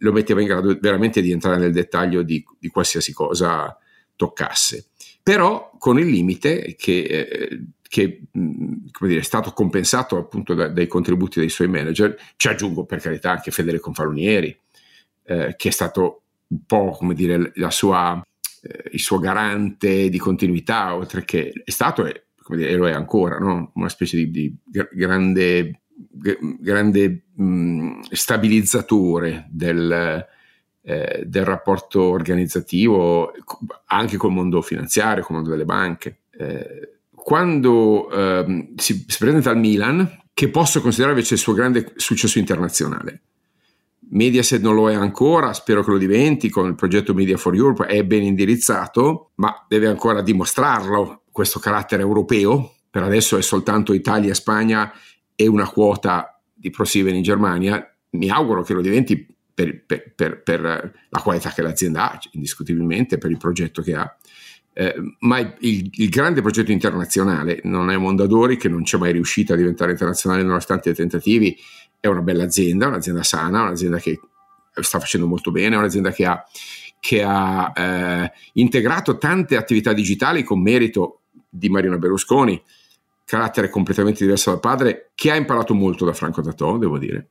lo metteva in grado veramente di entrare nel dettaglio di qualsiasi cosa toccasse, però con il limite che come dire, è stato compensato appunto dai contributi dei suoi manager. Ci aggiungo, per carità, anche Federico Confalonieri, che è stato un po', come dire, il suo garante di continuità, oltre che è stato, come dire, lo è ancora, no? Una specie di grande stabilizzatore del rapporto organizzativo anche col mondo finanziario, col mondo delle banche. Quando si presenta al Milan, che posso considerare invece il suo grande successo internazionale, Mediaset non lo è ancora, spero che lo diventi con il progetto Media for Europe, è ben indirizzato, ma deve ancora dimostrarlo, questo carattere europeo. Per adesso è soltanto Italia, Spagna e una quota di ProSieben in Germania. Mi auguro che lo diventi per la qualità che l'azienda ha, indiscutibilmente, per il progetto che ha. Ma il grande progetto internazionale non è Mondadori, che non c'è mai riuscita a diventare internazionale nonostante i tentativi. È una bella azienda, un'azienda sana, un'azienda che sta facendo molto bene, un'azienda che ha integrato tante attività digitali con merito di Marino Berlusconi, carattere completamente diverso dal padre, che ha imparato molto da Franco Tatò, devo dire,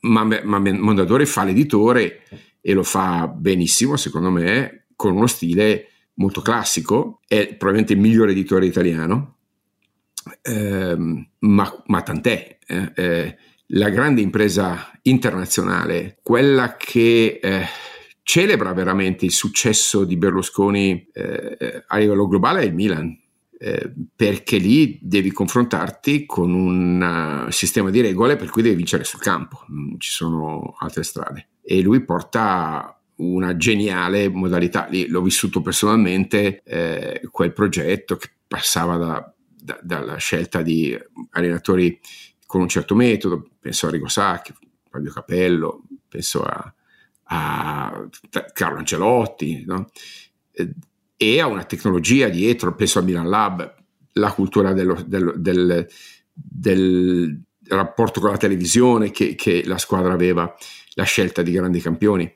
ma Mondadori fa l'editore e lo fa benissimo, secondo me, con uno stile molto classico. È probabilmente il miglior editore italiano, ma tant'è. La grande impresa internazionale, quella che celebra veramente il successo di Berlusconi a livello globale, è il Milan, perché lì devi confrontarti con un sistema di regole per cui devi vincere sul campo, non ci sono altre strade, e lui porta una geniale modalità. Lì l'ho vissuto personalmente, quel progetto che passava dalla scelta di allenatori con un certo metodo, penso a Arrigo Sacchi, Fabio Capello, penso a Carlo Ancelotti, no? E a una tecnologia dietro, penso a Milan Lab, la cultura del rapporto con la televisione che la squadra aveva, la scelta di grandi campioni.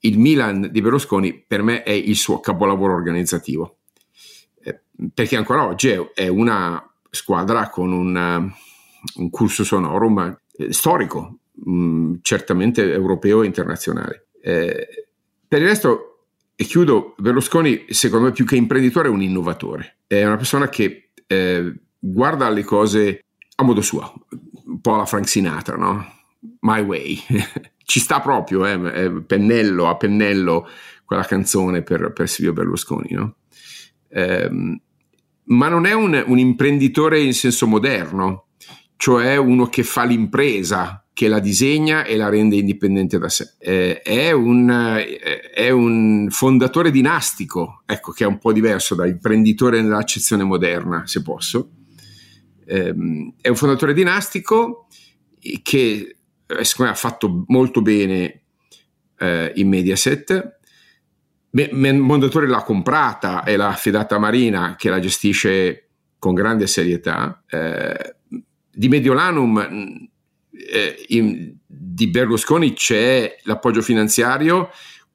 Il Milan di Berlusconi per me è il suo capolavoro organizzativo, perché ancora oggi è una squadra con un cursus honorum storico, certamente europeo e internazionale. Per il resto, e chiudo, Berlusconi secondo me più che imprenditore è un innovatore, è una persona che guarda le cose a modo suo, un po' alla Frank Sinatra, no? My way. Ci sta proprio, pennello a pennello, quella canzone per Silvio Berlusconi, no? Ma non è un imprenditore in senso moderno, cioè uno che fa l'impresa, che la disegna e la rende indipendente da sé. È un fondatore dinastico, ecco, che è un po' diverso da imprenditore nell'accezione moderna, se posso. È un fondatore dinastico che secondo me ha fatto molto bene in Mediaset. Mondadori l'ha comprata e l'ha affidata a Marina, che la gestisce con grande serietà. Di Mediolanum, di Berlusconi c'è l'appoggio finanziario,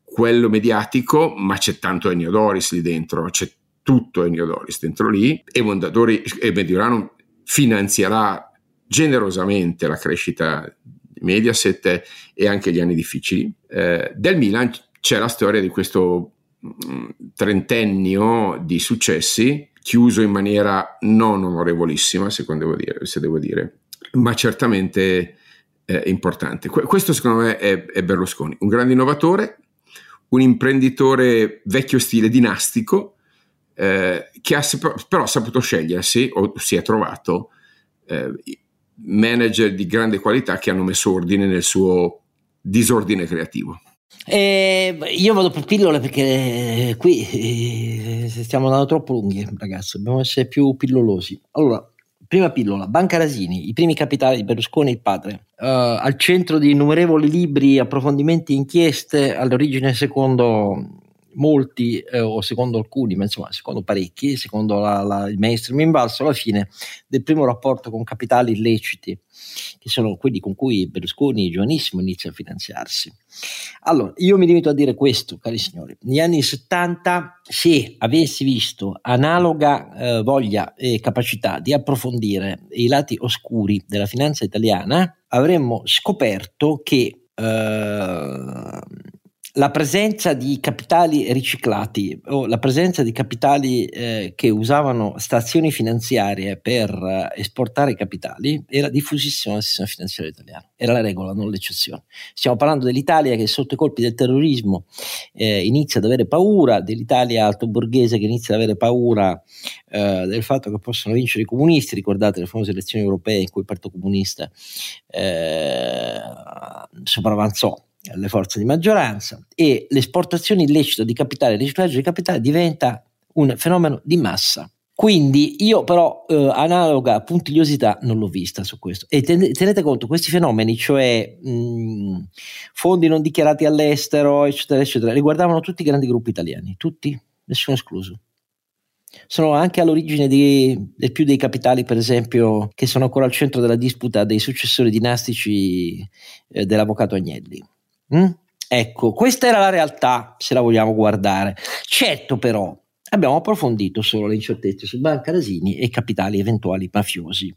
quello mediatico, ma c'è tanto Ennio Doris lì dentro, c'è tutto Ennio Doris dentro lì, e Mondadori e Mediolanum finanzierà generosamente la crescita di Mediaset e anche gli anni difficili. Del Milan c'è la storia di questo trentennio di successi, chiuso in maniera non onorevolissima, se devo dire, ma certamente importante. Questo secondo me è Berlusconi, un grande innovatore, un imprenditore vecchio stile dinastico, che ha però saputo scegliersi, o si è trovato, manager di grande qualità che hanno messo ordine nel suo disordine creativo. Io vado per pillole perché qui stiamo andando troppo lunghi, ragazzi, dobbiamo essere più pillolosi. Allora, prima pillola, Banca Rasini, i primi capitali di Berlusconi e il padre, al centro di innumerevoli libri, approfondimenti, inchieste, all'origine secondo molti o secondo alcuni, ma insomma secondo parecchi, secondo il mainstream invalso, alla fine del primo rapporto con capitali illeciti, che sono quelli con cui Berlusconi giovanissimo inizia a finanziarsi. Allora, io mi limito a dire questo, cari signori: negli anni 70, se avessi visto analoga voglia e capacità di approfondire i lati oscuri della finanza italiana, avremmo scoperto che la presenza di capitali riciclati o la presenza di capitali che usavano stazioni finanziarie per esportare capitali era diffusissima nel sistema finanziario italiano, era la regola, non l'eccezione. Stiamo parlando dell'Italia che sotto i colpi del terrorismo inizia ad avere paura, dell'Italia altoborghese che inizia ad avere paura del fatto che possono vincere i comunisti. Ricordate le famose elezioni europee in cui il Partito Comunista sopravanzò le forze di maggioranza, e l'esportazione illecita di capitale, il riciclaggio di capitale diventa un fenomeno di massa. Quindi io però analoga puntigliosità non l'ho vista su questo. E tenete conto, questi fenomeni, cioè fondi non dichiarati all'estero, eccetera eccetera, riguardavano tutti i grandi gruppi italiani, tutti, nessuno escluso. Sono anche all'origine di più dei capitali, per esempio, che sono ancora al centro della disputa dei successori dinastici dell'avvocato Agnelli. Ecco, questa era la realtà, se la vogliamo guardare. Certo, però, abbiamo approfondito solo le incertezze su Banca Rasini e capitali eventuali mafiosi,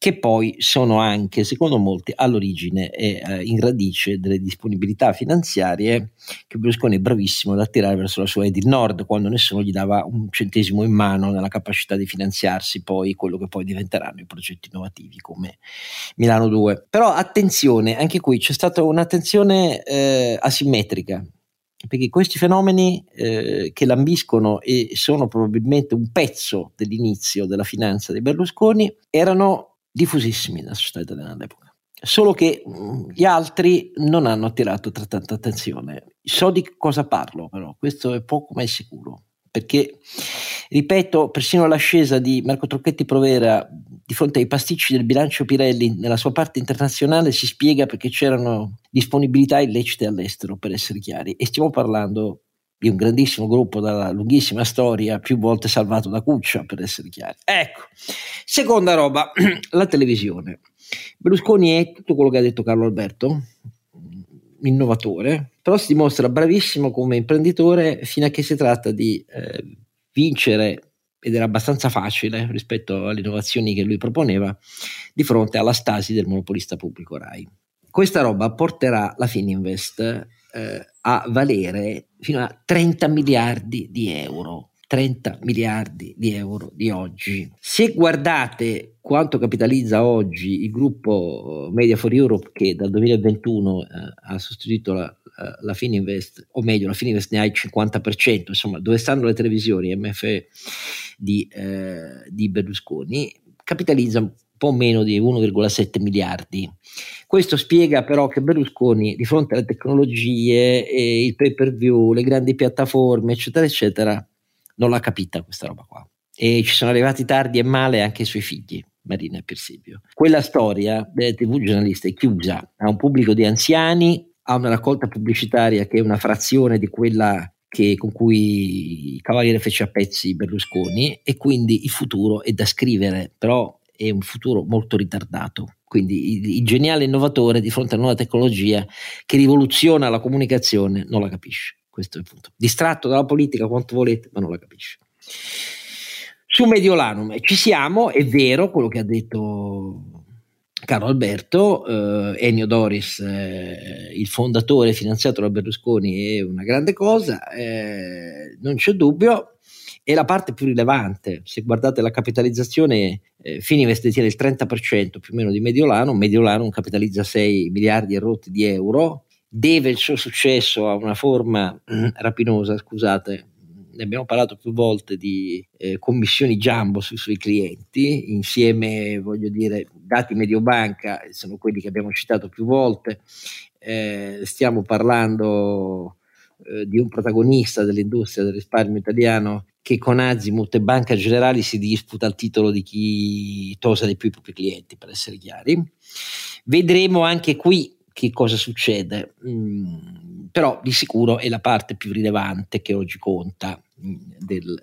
che poi sono anche, secondo molti, all'origine e in radice delle disponibilità finanziarie che Berlusconi è bravissimo ad attirare verso la sua Edil Nord, quando nessuno gli dava un centesimo in mano nella capacità di finanziarsi poi quello che poi diventeranno i progetti innovativi come Milano 2. Però attenzione, anche qui c'è stata un'attenzione asimmetrica, perché questi fenomeni che lambiscono e sono probabilmente un pezzo dell'inizio della finanza di Berlusconi erano diffusissimi nella società italiana all'epoca, solo che gli altri non hanno attirato tanta attenzione. So di cosa parlo, però questo è poco ma è sicuro, perché ripeto, persino l'ascesa di Marco Tronchetti Provera di fronte ai pasticci del bilancio Pirelli nella sua parte internazionale si spiega perché c'erano disponibilità illecite all'estero, per essere chiari, e stiamo parlando di un grandissimo gruppo dalla lunghissima storia, più volte salvato da Cuccia, per essere chiari. Ecco, seconda roba, la televisione. Berlusconi è tutto quello che ha detto Carlo Alberto, innovatore, però si dimostra bravissimo come imprenditore fino a che si tratta di vincere, ed era abbastanza facile rispetto alle innovazioni che lui proponeva, di fronte alla stasi del monopolista pubblico RAI. Questa roba porterà la Fininvest a valere fino a 30 miliardi di euro. 30 miliardi di euro di oggi. Se guardate quanto capitalizza oggi il gruppo Media for Europe, che dal 2021 ha sostituito la Fininvest, o meglio la Fininvest ne ha il 50%, insomma dove stanno le televisioni MFE di Berlusconi, capitalizza un po' meno di 1,7 miliardi. Questo spiega però che Berlusconi, di fronte alle tecnologie, il pay per view, le grandi piattaforme, eccetera eccetera, non l'ha capita questa roba qua, e ci sono arrivati tardi e male anche i suoi figli Marina e Persilvio. Quella storia delle TV giornaliste è chiusa a un pubblico di anziani, ha una raccolta pubblicitaria che è una frazione di quella con cui il Cavaliere fece a pezzi Berlusconi, e quindi il futuro è da scrivere, però è un futuro molto ritardato. Quindi il geniale innovatore di fronte alla nuova tecnologia che rivoluziona la comunicazione non la capisce, questo è il punto. Distratto dalla politica quanto volete, ma non la capisce. Su Mediolanum ci siamo, è vero quello che ha detto Carlo Alberto, Ennio Doris, il fondatore finanziato da Berlusconi, è una grande cosa, non c'è dubbio. È la parte più rilevante, se guardate la capitalizzazione, Fininvest tiene il 30% più o meno di Mediolanum capitalizza 6 miliardi e rotti di euro, deve il suo successo a una forma rapinosa, scusate, ne abbiamo parlato più volte di commissioni jumbo sui suoi clienti, insieme, voglio dire, dati Mediobanca, sono quelli che abbiamo citato più volte, stiamo parlando di un protagonista dell'industria del risparmio italiano che con Azimut e Banca Generali si disputa il titolo di chi tosa di più i propri clienti, per essere chiari. Vedremo anche qui che cosa succede, però di sicuro è la parte più rilevante che oggi conta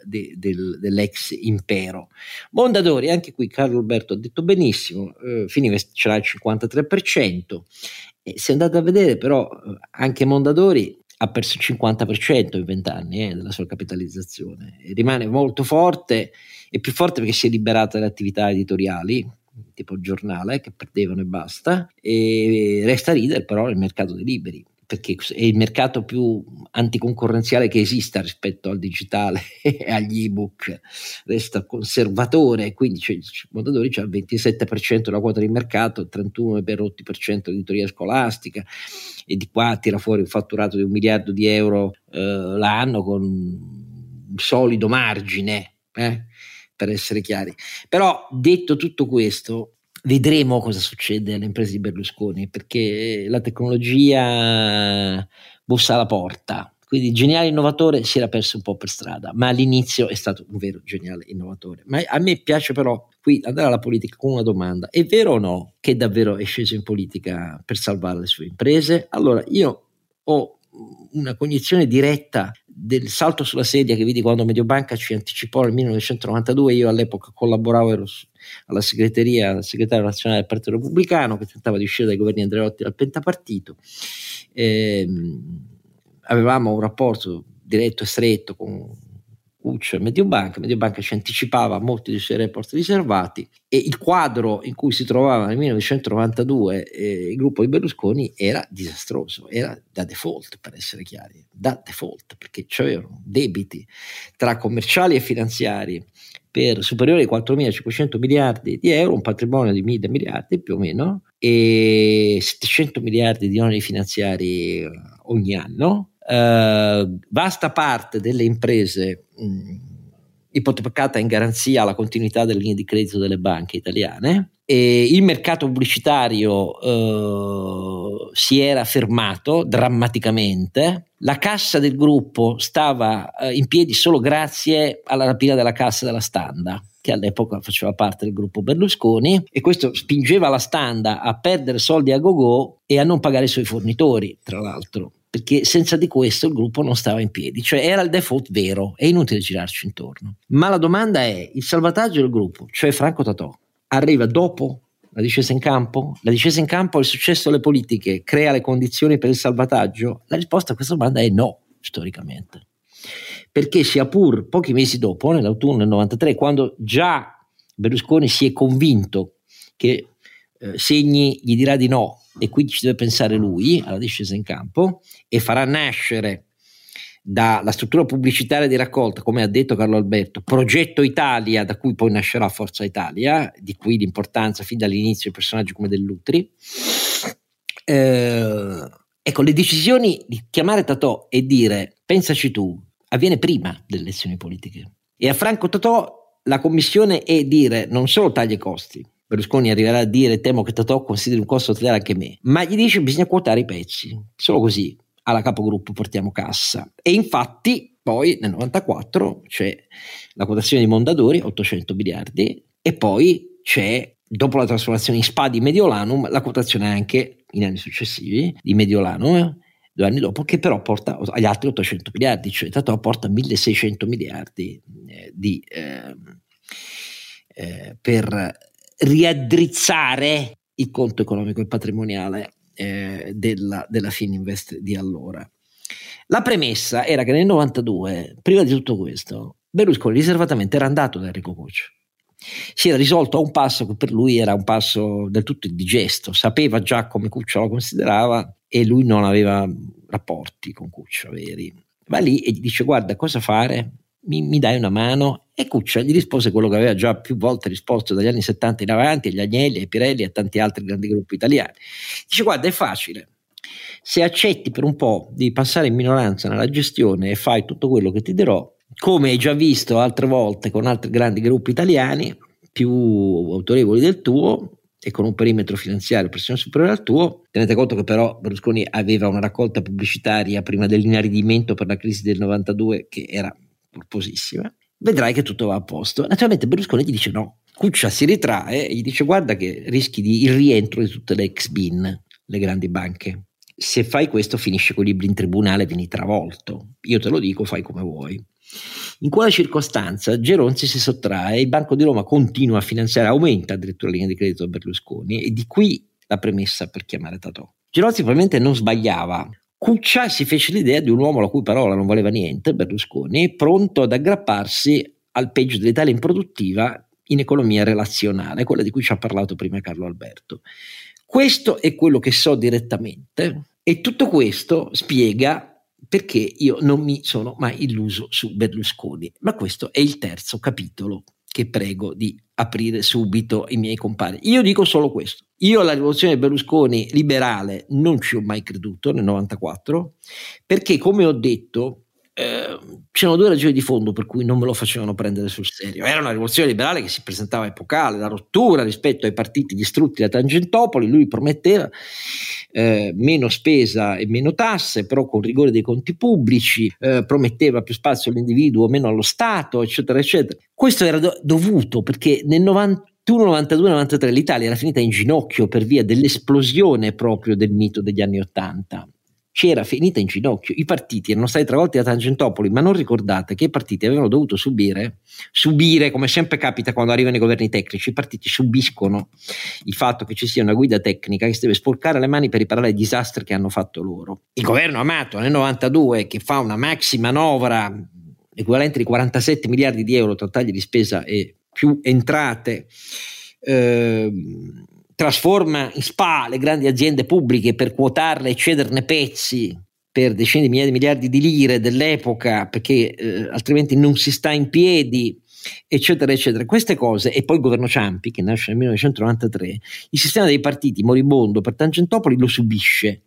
dell'ex impero. Mondadori, anche qui Carlo Alberto ha detto benissimo, Fininvest ce l'ha il 53%, se andate a vedere però anche Mondadori ha perso il 50% in 20 anni della sua capitalizzazione, e rimane molto forte, e più forte perché si è liberata dalle attività editoriali tipo giornale che perdevano e basta, e resta leader però nel mercato dei libri, perché è il mercato più anticoncorrenziale che esista rispetto al digitale e agli ebook, resta conservatore, quindi Mondadori c'ha il 27% della quota di mercato, il 31% dell'editoria scolastica, e di qua tira fuori un fatturato di 1 miliardo di euro l'anno con un solido margine, per essere chiari. Però detto tutto questo, vedremo cosa succede alle imprese di Berlusconi, perché la tecnologia bussa alla porta, quindi il geniale innovatore si era perso un po' per strada, ma all'inizio è stato un vero geniale innovatore. Ma a me piace però qui andare alla politica con una domanda: è vero o no che davvero è sceso in politica per salvare le sue imprese? Allora, io ho una cognizione diretta del salto sulla sedia che vidi quando Mediobanca ci anticipò nel 1992, io all'epoca collaboravo, ero alla segreteria, al segretario nazionale del Partito Repubblicano che tentava di uscire dai governi Andreotti dal pentapartito, avevamo un rapporto diretto e stretto con Cuccia e Mediobanca ci anticipava molti dei suoi report riservati, e il quadro in cui si trovava nel 1992 il gruppo di Berlusconi era disastroso, era da default, per essere chiari, da default, perché c'erano debiti tra commerciali e finanziari per superiore ai 4.500 miliardi di euro, un patrimonio di 1.000 miliardi più o meno, e 700 miliardi di oneri finanziari ogni anno. Vasta parte delle imprese ipotecata in garanzia alla continuità delle linee di credito delle banche italiane, e il mercato pubblicitario si era fermato drammaticamente, la cassa del gruppo stava in piedi solo grazie alla rapina della cassa della Standa, che all'epoca faceva parte del gruppo Berlusconi, e questo spingeva la Standa a perdere soldi a go-go e a non pagare i suoi fornitori, tra l'altro, perché senza di questo il gruppo non stava in piedi, cioè era il default vero, è inutile girarci intorno. Ma la domanda è: il salvataggio del gruppo, cioè Franco Tatò, arriva dopo la discesa in campo? La discesa in campo, il successo delle politiche, crea le condizioni per il salvataggio? La risposta a questa domanda è no, storicamente, perché sia pur pochi mesi dopo, nell'autunno del 93, quando già Berlusconi si è convinto che Segni gli dirà di no, e quindi ci deve pensare lui alla discesa in campo, e farà nascere dalla struttura pubblicitaria di raccolta, come ha detto Carlo Alberto, Progetto Italia, da cui poi nascerà Forza Italia, di cui l'importanza fin dall'inizio di personaggi come Dell'Utri. Ecco, le decisioni di chiamare Tatò e dire pensaci tu avviene prima delle elezioni politiche, e a Franco Tatò la commissione è dire non solo taglia i costi, Berlusconi arriverà a dire temo che Tatò consideri un costo totale anche me, ma gli dice bisogna quotare i pezzi, solo così alla capogruppo portiamo cassa. E infatti poi nel 94 c'è la quotazione di Mondadori, 800 miliardi, e poi c'è, dopo la trasformazione in SpA di Mediolanum, la quotazione anche in anni successivi di Mediolanum, 2 anni dopo, che però porta agli altri 800 miliardi, cioè Tatò porta 1600 miliardi per riaddrizzare il conto economico e patrimoniale della Fininvest di allora. La premessa era che nel 92, prima di tutto questo, Berlusconi riservatamente era andato da Enrico Cuccia. Si era risolto a un passo che per lui era un passo del tutto indigesto, sapeva già come Cuccia lo considerava e lui non aveva rapporti con Cuccia veri. Va lì e gli dice: guarda, cosa fare? Mi dai una mano? E Cuccia gli rispose quello che aveva già più volte risposto dagli anni 70 in avanti, agli Agnelli, ai Pirelli e a tanti altri grandi gruppi italiani. Dice: guarda, è facile, se accetti per un po' di passare in minoranza nella gestione e fai tutto quello che ti dirò, come hai già visto altre volte con altri grandi gruppi italiani più autorevoli del tuo e con un perimetro finanziario persino superiore al tuo. Tenete conto che però Berlusconi aveva una raccolta pubblicitaria prima dell'inaridimento per la crisi del 92 che era corposissima. Vedrai che tutto va a posto. Naturalmente Berlusconi gli dice no. Cuccia si ritrae e gli dice: guarda che rischi il rientro di tutte le ex BIN, le grandi banche. Se fai questo finisci con i libri in tribunale, vieni travolto. Io te lo dico, fai come vuoi. In quella circostanza Geronzi si sottrae, il Banco di Roma continua a finanziare, aumenta addirittura la linea di credito a Berlusconi, e di qui la premessa per chiamare Tatò. Geronzi probabilmente non sbagliava. Cuccia si fece l'idea di un uomo la cui parola non valeva niente, Berlusconi, pronto ad aggrapparsi al peggio dell'Italia improduttiva in economia relazionale, quella di cui ci ha parlato prima Carlo Alberto. Questo è quello che so direttamente e tutto questo spiega perché io non mi sono mai illuso su Berlusconi, ma questo è il terzo capitolo che prego di aprire subito i miei compagni. Io dico solo questo: io alla rivoluzione Berlusconi liberale non ci ho mai creduto nel 94, perché come ho detto c'erano due ragioni di fondo per cui non me lo facevano prendere sul serio. Era una rivoluzione liberale che si presentava epocale, la rottura rispetto ai partiti distrutti da Tangentopoli. Lui prometteva meno spesa e meno tasse, però con rigore dei conti pubblici, prometteva più spazio all'individuo, meno allo Stato, eccetera eccetera. Questo era dovuto perché nel 91, 92, 93 l'Italia era finita in ginocchio per via dell'esplosione proprio del mito degli anni 80. C'era finita in ginocchio, i partiti erano stati travolti da Tangentopoli, ma non ricordate che i partiti avevano dovuto subire, come sempre capita quando arrivano i governi tecnici, i partiti subiscono il fatto che ci sia una guida tecnica che si deve sporcare le mani per riparare ai disastri che hanno fatto loro. Il governo Amato nel 92, che fa una maxi manovra equivalente di 47 miliardi di euro tra tagli di spesa e più entrate, trasforma in SpA le grandi aziende pubbliche per quotarle e cederne pezzi per decine di migliaia di miliardi di lire dell'epoca, perché altrimenti non si sta in piedi, eccetera eccetera. Queste cose, e poi il governo Ciampi che nasce nel 1993, il sistema dei partiti moribondo per Tangentopoli lo subisce.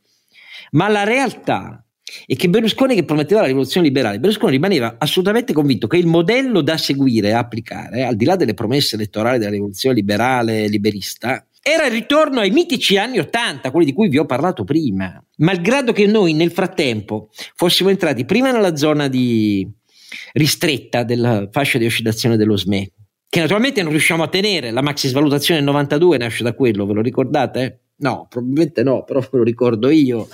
Ma la realtà è che Berlusconi, che prometteva la rivoluzione liberale, Berlusconi rimaneva assolutamente convinto che il modello da seguire e applicare, al di là delle promesse elettorali della rivoluzione liberale liberista, era il ritorno ai mitici anni 80, quelli di cui vi ho parlato prima, malgrado che noi nel frattempo fossimo entrati prima nella zona di ristretta della fascia di oscillazione dello SME, che naturalmente non riusciamo a tenere. La maxi svalutazione del 92 nasce da quello, ve lo ricordate? No, probabilmente no, però ve lo ricordo io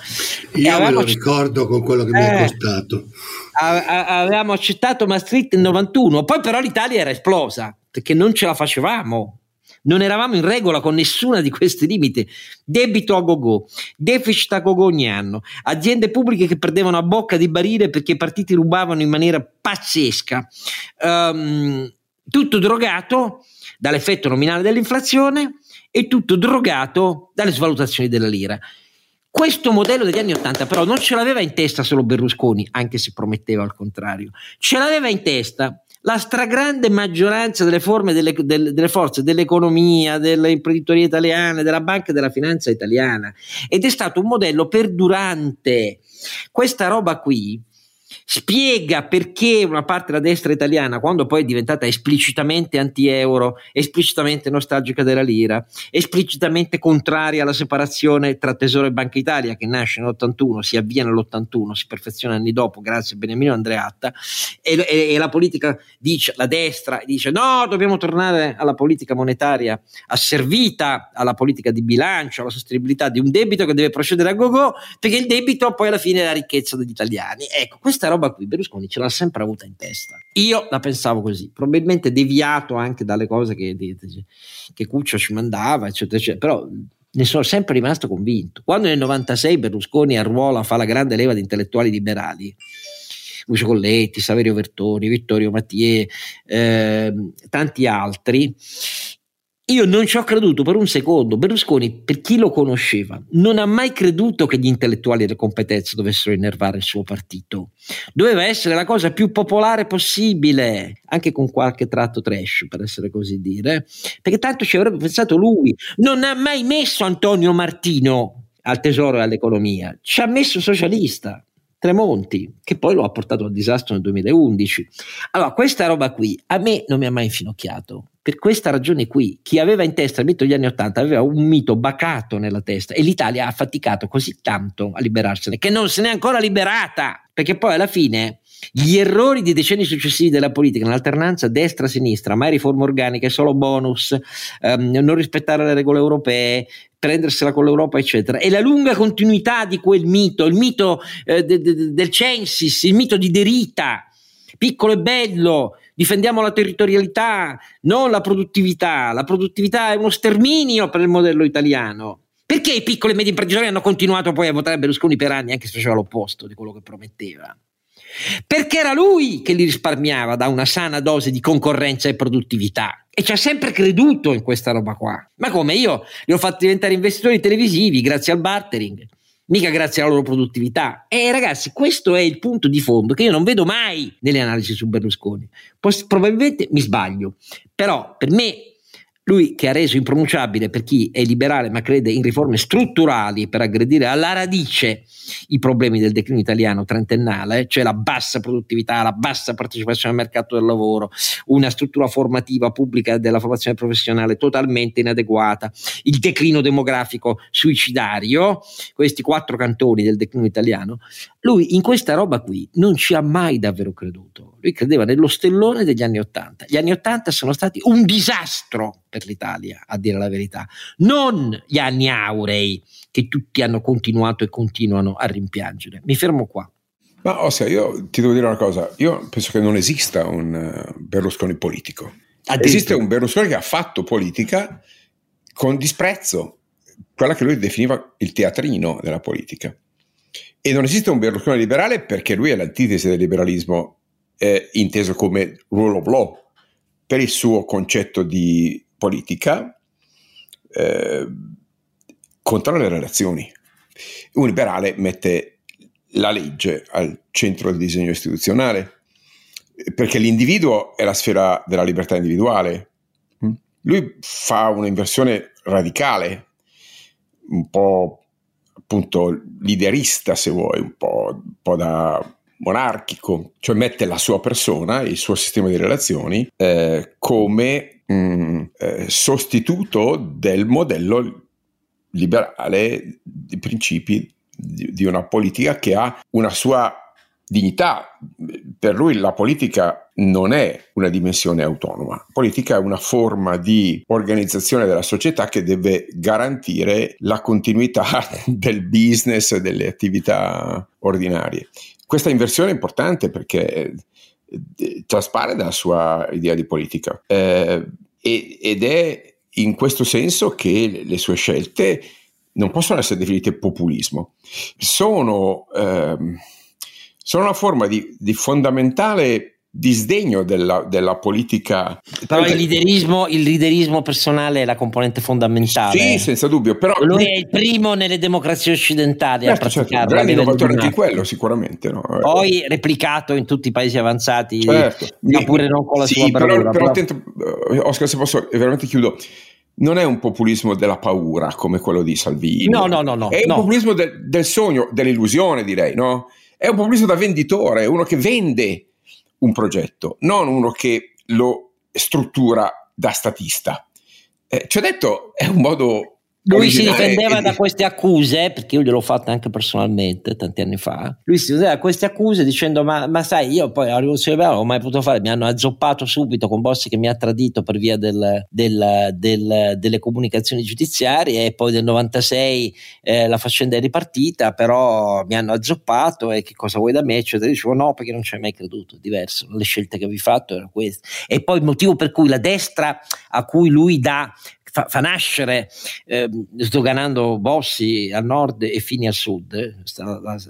me lo ricordo con quello che mi è costato. Avevamo accettato Maastricht nel 91, poi però l'Italia era esplosa perché non ce la facevamo. Non eravamo in regola con nessuna di questi limiti. Debito a gogo, deficit a gogo ogni anno, aziende pubbliche che perdevano a bocca di barile perché i partiti rubavano in maniera pazzesca, tutto drogato dall'effetto nominale dell'inflazione e tutto drogato dalle svalutazioni della lira. Questo modello degli anni 80 però non ce l'aveva in testa solo Berlusconi, anche se prometteva al contrario. Ce l'aveva in testa la stragrande maggioranza delle forme delle forze dell'economia, dell'imprenditoria italiana, della banca e della finanza italiana, ed è stato un modello perdurante. Questa roba qui spiega perché una parte della destra italiana, quando poi è diventata esplicitamente anti-euro, esplicitamente nostalgica della lira, esplicitamente contraria alla separazione tra Tesoro e Banca Italia, che nasce nell'81, si avvia nell'81, si perfeziona anni dopo grazie a Beniamino Andreatta, e la politica dice, la destra dice no, dobbiamo tornare alla politica monetaria asservita, alla politica di bilancio, alla sostenibilità di un debito che deve procedere a gogo, perché il debito poi alla fine è la ricchezza degli italiani. Ecco, questa roba qui Berlusconi ce l'ha sempre avuta in testa. Io la pensavo così, probabilmente deviato anche dalle cose che Cuccia ci mandava, eccetera eccetera, però ne sono sempre rimasto convinto. Quando nel 96 Berlusconi a Ruola fa la grande leva di intellettuali liberali, Lucio Colletti, Saverio Vertoni, Vittorio Mattiè, tanti altri. Io non ci ho creduto per un secondo. Berlusconi, per chi lo conosceva, non ha mai creduto che gli intellettuali e le competenze dovessero innervare il suo partito. Doveva essere la cosa più popolare possibile, anche con qualche tratto trash, per essere così dire, perché tanto ci avrebbe pensato lui. Non ha mai messo Antonio Martino al tesoro e all'economia, ci ha messo socialista Tremonti, che poi lo ha portato al disastro nel 2011. Allora, questa roba qui a me non mi ha mai infinocchiato. Per questa ragione qui, chi aveva in testa il mito degli anni Ottanta aveva un mito bacato nella testa, e l'Italia ha faticato così tanto a liberarsene che non se n'è ancora liberata, perché poi alla fine gli errori di decenni successivi della politica, nell'alternanza destra-sinistra, mai riforme organiche, solo bonus, non rispettare le regole europee, prendersela con l'Europa, eccetera, e la lunga continuità di quel mito, il mito del Censis, il mito di Derrida, piccolo e bello, difendiamo la territorialità, non la produttività. La produttività è uno sterminio per il modello italiano. Perché i piccoli e medi imprenditori hanno continuato poi a votare Berlusconi per anni, anche se faceva l'opposto di quello che prometteva? Perché era lui che li risparmiava da una sana dose di concorrenza e produttività, e ci ha sempre creduto in questa roba qua. Ma come, io li ho fatti diventare investitori televisivi grazie al bartering, mica grazie alla loro produttività. E ragazzi, questo è il punto di fondo che io non vedo mai nelle analisi su Berlusconi. Probabilmente mi sbaglio, però per me lui, che ha reso impronunciabile per chi è liberale ma crede in riforme strutturali per aggredire alla radice i problemi del declino italiano trentennale, cioè la bassa produttività, la bassa partecipazione al mercato del lavoro, una struttura formativa pubblica della formazione professionale totalmente inadeguata, il declino demografico suicidario, questi quattro cantoni del declino italiano, lui in questa roba qui non ci ha mai davvero creduto. Lui credeva nello stellone degli anni Ottanta. Gli anni Ottanta sono stati un disastro per l'Italia, a dire la verità, non gli anni aurei che tutti hanno continuato e continuano a rimpiangere. Mi fermo qua. Ma Ossia, io ti devo dire una cosa, io penso che non esista un Berlusconi politico. Esiste un Berlusconi che ha fatto politica con disprezzo, quella che lui definiva il teatrino della politica, e non esiste un Berlusconi liberale perché lui è l'antitesi del liberalismo inteso come rule of law, per il suo concetto di politica controlla le relazioni. Un liberale mette la legge al centro del disegno istituzionale, perché l'individuo è la sfera della libertà individuale. Lui fa un'inversione radicale, un po' appunto leaderista, se vuoi, un po' da monarchico, cioè mette la sua persona, il suo sistema di relazioni come sostituto del modello liberale di principi di una politica che ha una sua dignità. Per lui la politica non è una dimensione autonoma, la politica è una forma di organizzazione della società che deve garantire la continuità del business e delle attività ordinarie. Questa inversione è importante perché traspare dalla sua idea di politica ed è in questo senso che le sue scelte non possono essere definite populismo, sono una forma di fondamentale disdegno della politica. Però il liderismo personale è la componente fondamentale, sì, senza dubbio, però lui è il primo nelle democrazie occidentali, certo, a praticarlo, certo, innovatore anche quello sicuramente, no? Poi replicato in tutti i paesi avanzati, certo, ma pure non con la sua parola. Però attento, Oscar, se posso veramente chiudo, non è un populismo della paura come quello di Salvini, no, è un populismo del sogno, dell'illusione, direi, no? È un populismo da venditore, uno che vende un progetto, non uno che lo struttura da statista. Ci ho detto, è un modo lui originale. Si difendeva da queste accuse, perché io gliel'ho fatta anche personalmente tanti anni fa. Lui si difendeva da queste accuse dicendo ma sai, io poi la rivoluzione non l'ho mai potuto fare, mi hanno azzoppato subito con Bossi che mi ha tradito per via delle comunicazioni giudiziarie, e poi del 96 la faccenda è ripartita, però mi hanno azzoppato e che cosa vuoi da me, eccetera. Io dicevo no, perché non ci hai mai creduto, diverso, le scelte che avevi fatto erano queste. E poi il motivo per cui la destra a cui lui dà fa nascere, sdoganando Bossi al nord e Fini al sud,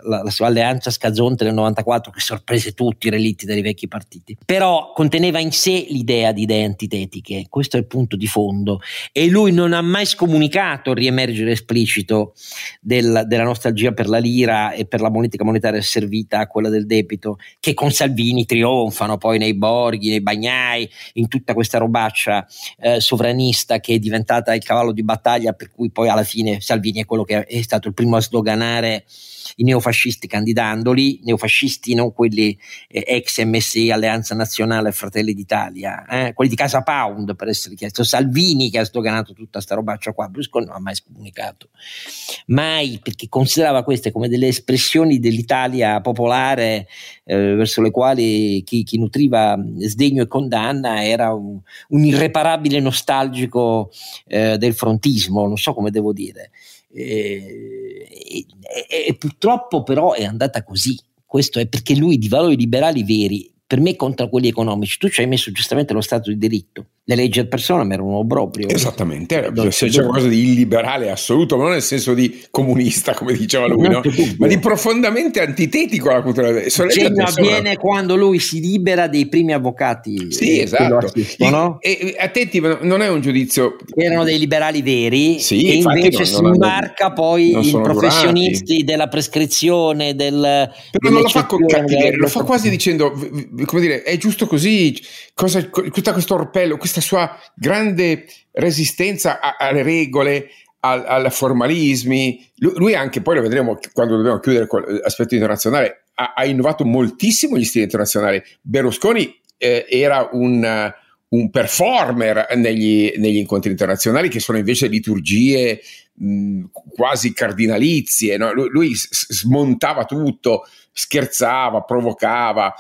la sua alleanza scazzonte del 94 che sorprese tutti i relitti dei vecchi partiti, però conteneva in sé l'idea di idee antitetiche, questo è il punto di fondo, e lui non ha mai scomunicato il riemergere esplicito della nostalgia per la lira e per la politica monetaria servita a quella del debito, che con Salvini trionfano poi nei borghi, nei bagnai, in tutta questa robaccia sovranista che è diventata il cavallo di battaglia per cui poi alla fine Salvini è quello che è stato il primo a sdoganare i neofascisti candidandoli, neofascisti non quelli ex MSI, Alleanza Nazionale, Fratelli d'Italia, quelli di Casa Pound per essere chiesto, Salvini che ha sdoganato tutta sta robaccia qua. Berlusconi non ha mai scomunicato, mai, perché considerava queste come delle espressioni dell'Italia popolare, verso le quali chi nutriva sdegno e condanna era un irreparabile nostalgico del frontismo, non so come devo dire. E purtroppo però è andata così, questo è perché lui di valori liberali veri per me contano quelli economici. Tu ci hai messo giustamente lo stato di diritto, le leggi ad personam erano obbrobrio, esattamente, se c'è qualcosa di illiberale assoluto, ma non nel senso di comunista come diceva lui, no? Ma di profondamente antitetico alla cultura. Il genio avviene quando lui si libera dei primi avvocati, sì, esatto, no? E attenti, non è un giudizio, erano dei liberali veri, sì, e invece non si imbarca poi in professionisti della prescrizione però non lo fa con cattiveria, lo fa quasi dicendo, come dire, è giusto così, tutta questo orpello, questa sua grande resistenza alle regole, ai formalismi. Lui anche, poi lo vedremo quando dobbiamo chiudere con l'aspetto internazionale, ha innovato moltissimo gli stili internazionali. Berlusconi era un performer negli incontri internazionali, che sono invece liturgie quasi cardinalizie, no? Lui smontava tutto, scherzava, provocava,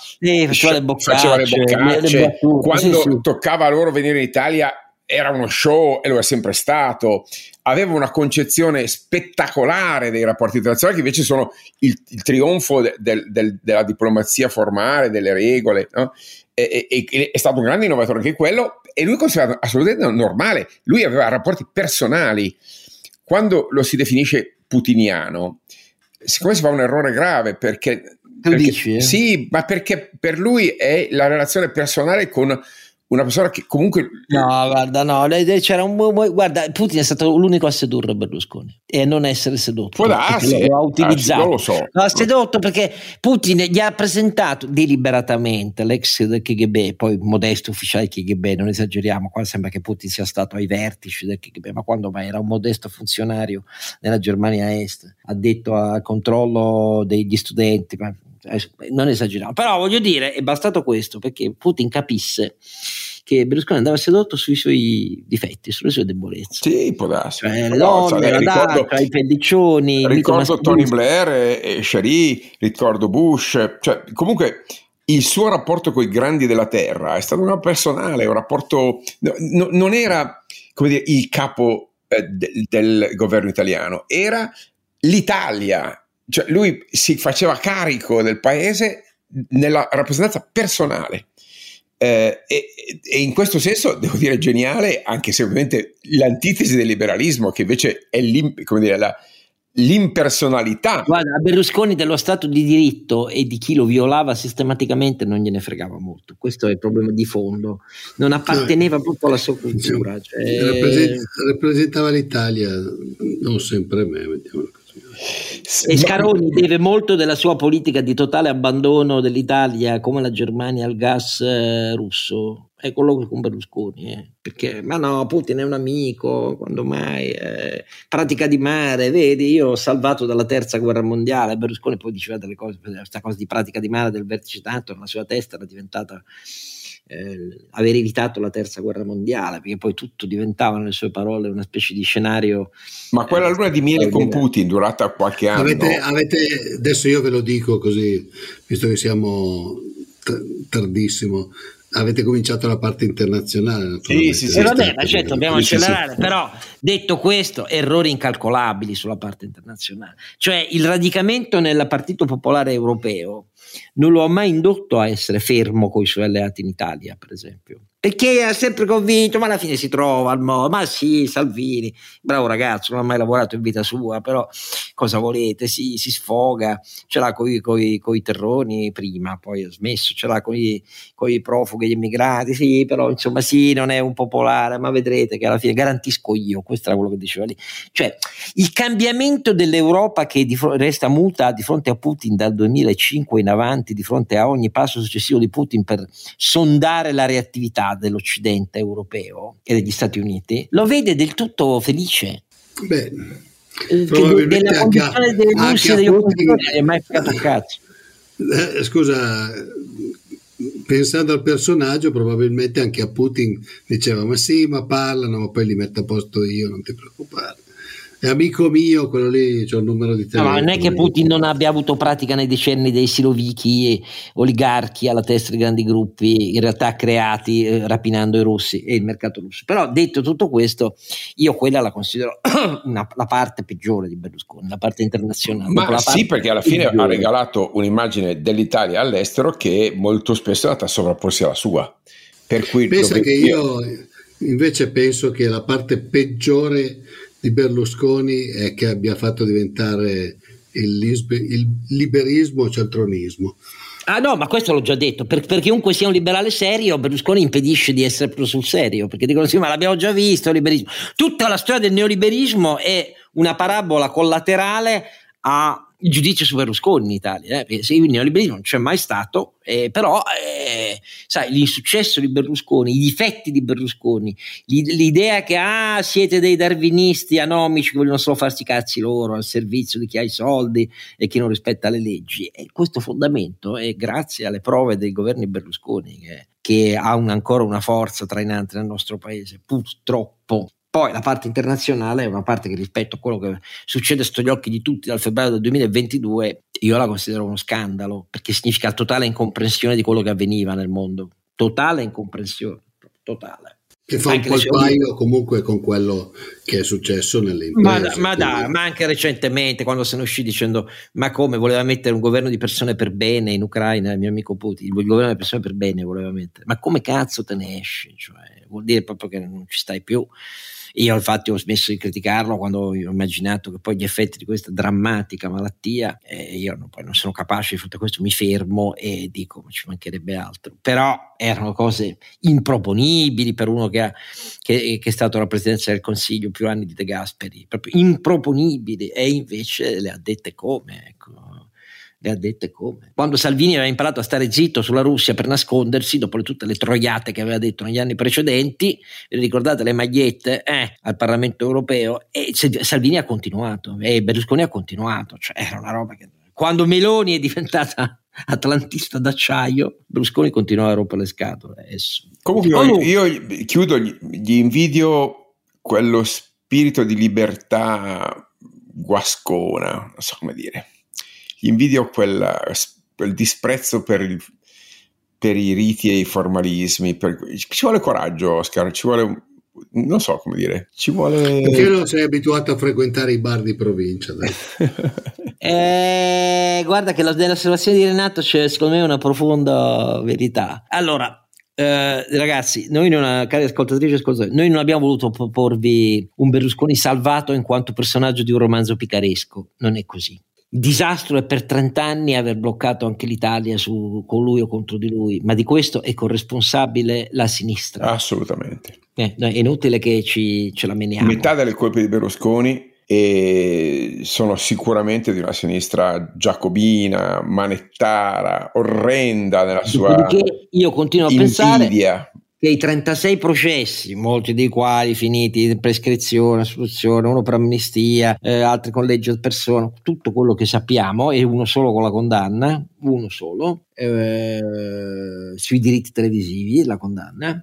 faceva le boccacce, quando toccava a loro venire in Italia era uno show, e lo è sempre stato. Aveva una concezione spettacolare dei rapporti internazionali, che invece sono il trionfo della diplomazia formale, delle regole, no? È stato un grande innovatore anche quello, e lui considerato assolutamente normale. Lui aveva rapporti personali. Quando lo si definisce putiniano, siccome si fa un errore grave, perché dici, eh? Sì, ma perché per lui è la relazione personale con una persona che comunque… No, guarda, no, c'era guarda, Putin è stato l'unico a sedurre Berlusconi e a non essere sedotto. Può darsi, lo ha utilizzato. Non lo so. Lo ha sedotto perché Putin gli ha presentato deliberatamente l'ex del KGB, poi modesto ufficiale KGB, non esageriamo, qua sembra che Putin sia stato ai vertici del KGB, ma quando mai era un modesto funzionario nella Germania Est, addetto al controllo degli studenti, ma non esageriamo, però voglio dire è bastato questo perché Putin capisse che Berlusconi andava sedotto sui suoi difetti, sulle sue debolezze. Sì, può darsi. Cioè, le donne, la dacca, i pelliccioni. Ricordo Tony Blair e Shari, ricordo Bush, cioè comunque il suo rapporto con i grandi della terra è stato un rapporto personale, un rapporto, non era, come dire, il capo del governo italiano, era l'Italia. Cioè lui si faceva carico del paese nella rappresentanza personale, e in questo senso devo dire geniale, anche se ovviamente l'antitesi del liberalismo, che invece è l'impersonalità. Guarda, a Berlusconi dello Stato di diritto e di chi lo violava sistematicamente non gliene fregava molto, questo è il problema di fondo, non apparteneva proprio alla sua cultura, cioè... rappresentava l'Italia, non sempre me, vediamo. E Scaroni deve molto della sua politica di totale abbandono dell'Italia, come la Germania al gas russo, è quello con Berlusconi, perché ma no, Putin è un amico, quando mai, pratica di mare, vedi, io ho salvato dalla terza guerra mondiale. Berlusconi poi diceva delle cose, questa cosa di pratica di mare del vertice tanto nella sua testa era diventata aver evitato la terza guerra mondiale, perché poi tutto diventava nelle sue parole una specie di scenario. Ma quella luna di miele con Putin durata qualche anno, adesso io ve lo dico così, visto che siamo tardissimo, avete cominciato la parte internazionale. Sì, vabbè, certo, dobbiamo accelerare, sì. Però detto questo, errori incalcolabili sulla parte internazionale, cioè il radicamento nel Partito Popolare Europeo non lo ha mai indotto a essere fermo con i suoi alleati in Italia, per esempio, perché è sempre convinto, ma alla fine si trova il modo, ma sì, Salvini, bravo ragazzo, non ha mai lavorato in vita sua, però cosa volete, si sfoga, ce l'ha coi terroni prima, poi ha smesso, ce l'ha coi profughi, gli immigrati, sì, però insomma sì, non è un popolare, ma vedrete che alla fine garantisco io, questo era quello che diceva lì, cioè il cambiamento dell'Europa che resta muta di fronte a Putin dal 2005 in avanti, di fronte a ogni passo successivo di Putin per sondare la reattività dell'Occidente europeo e degli Stati Uniti, lo vede del tutto felice. Beh, probabilmente della condizione delle Russia degli oppositori è mai stato cazzo. Scusa, pensando al personaggio, probabilmente anche a Putin diceva: ma sì, ma parlano, ma poi li metto a posto io, non ti preoccupare. È amico mio, quello lì, c'ho il numero di telefono. No, non è che Putin non abbia avuto pratica nei decenni dei silovichi, oligarchi alla testa di grandi gruppi, in realtà creati rapinando i russi e il mercato russo. Però detto tutto questo, io quella la considero la parte peggiore di Berlusconi, la parte internazionale. Ma la sì, perché alla fine peggiore. Ha regalato un'immagine dell'Italia all'estero che molto spesso è andata a sovrapporsi alla sua. Per cui pensa che io invece penso che la parte peggiore di Berlusconi è che abbia fatto diventare il liberismo cialtronismo. Ah no, ma questo l'ho già detto, per chiunque sia un liberale serio Berlusconi impedisce di essere preso sul serio, perché dicono sì, ma l'abbiamo già visto il liberismo. Tutta la storia del neoliberismo è una parabola collaterale al giudizio su Berlusconi in Italia, perché sì, il neoliberismo non c'è mai stato, però sai, l'insuccesso di Berlusconi, i difetti di Berlusconi, l'idea che siete dei darwinisti anomici che vogliono solo farsi cazzi loro al servizio di chi ha i soldi e chi non rispetta le leggi, e questo fondamento è grazie alle prove dei governi Berlusconi che ha ancora una forza trainante nel nostro paese, purtroppo. Poi la parte internazionale è una parte che rispetto a quello che succede sotto gli occhi di tutti dal febbraio del 2022 io la considero uno scandalo, perché significa totale incomprensione di quello che avveniva nel mondo, totale incomprensione, totale. Che fa anche un po' il paio comunque con quello che è successo nelle imprese. Ma anche recentemente quando se ne uscì dicendo ma come, voleva mettere un governo di persone per bene in Ucraina il mio amico Putin, il governo di persone per bene voleva mettere, ma come cazzo te ne esci, cioè, vuol dire proprio che non ci stai più. Io infatti ho smesso di criticarlo quando ho immaginato che poi gli effetti di questa drammatica malattia, io poi non sono capace di fronte a questo, mi fermo e dico ma ci mancherebbe altro, però erano cose improponibili per uno che è stato alla presidenza del Consiglio più anni di De Gasperi, proprio improponibili, e invece le ha dette come, ecco. Quando Salvini aveva imparato a stare zitto sulla Russia per nascondersi dopo tutte le troiate che aveva detto negli anni precedenti, ricordate le magliette al Parlamento europeo, e Salvini ha continuato e Berlusconi ha continuato, cioè era una roba che quando Meloni è diventata atlantista d'acciaio Berlusconi continuava a rompere le scatole. Comunque io chiudo, gli invidio quello spirito di libertà guascona, non so come dire. Invidio quel disprezzo per i riti e i formalismi. Ci vuole coraggio, Oscar, ci vuole, non so come dire, ci vuole… Perché non sei abituato a frequentare i bar di provincia? Dai. Guarda che nell'osservazione di Renato c'è secondo me una profonda verità. Allora… ragazzi, cari ascoltatrici e ascoltatori, noi non abbiamo voluto proporvi un Berlusconi salvato in quanto personaggio di un romanzo picaresco, non è così. Disastro è per 30 anni aver bloccato anche l'Italia su con lui o contro di lui, ma di questo è corresponsabile la sinistra. Assolutamente. È inutile che ce la meniamo. Metà delle colpe di Berlusconi e sono sicuramente di una sinistra giacobina, manettara, orrenda nella sua invidia. Io continuo a pensare che i 36 processi, molti dei quali finiti prescrizione, assoluzione, uno per amnistia, altri con legge ad persona, tutto quello che sappiamo, e uno solo con la condanna, sui diritti televisivi, la condanna,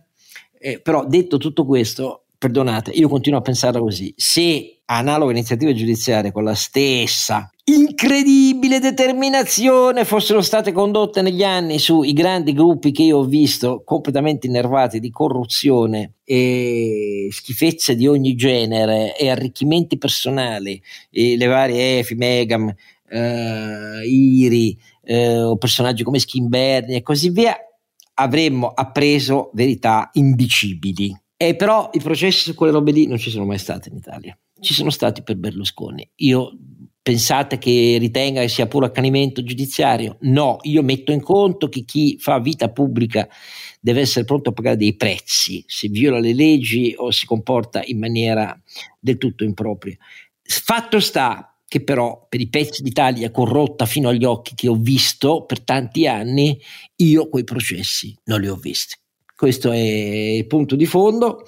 però detto tutto questo, perdonate, io continuo a pensare così: se analoghe iniziative giudiziarie con la stessa incredibile determinazione fossero state condotte negli anni sui grandi gruppi che io ho visto completamente innervati di corruzione e schifezze di ogni genere e arricchimenti personali, e le varie EFI, Megam, IRI, personaggi come Schimberni e così via, avremmo appreso verità indicibili. E però i processi su quelle robe lì non ci sono mai stati in Italia, ci sono stati per Berlusconi. Io pensate che ritenga che sia puro accanimento giudiziario? No, io metto in conto che chi fa vita pubblica deve essere pronto a pagare dei prezzi se viola le leggi o si comporta in maniera del tutto impropria. Fatto sta che però per i pezzi d'Italia corrotta fino agli occhi che ho visto per tanti anni, io quei processi non li ho visti. Questo è il punto di fondo.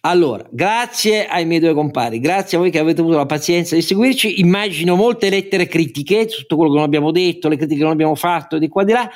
Allora, grazie ai miei due compari, grazie a voi che avete avuto la pazienza di seguirci. Immagino molte lettere critiche su tutto quello che non abbiamo detto, le critiche che non abbiamo fatto di qua e di là.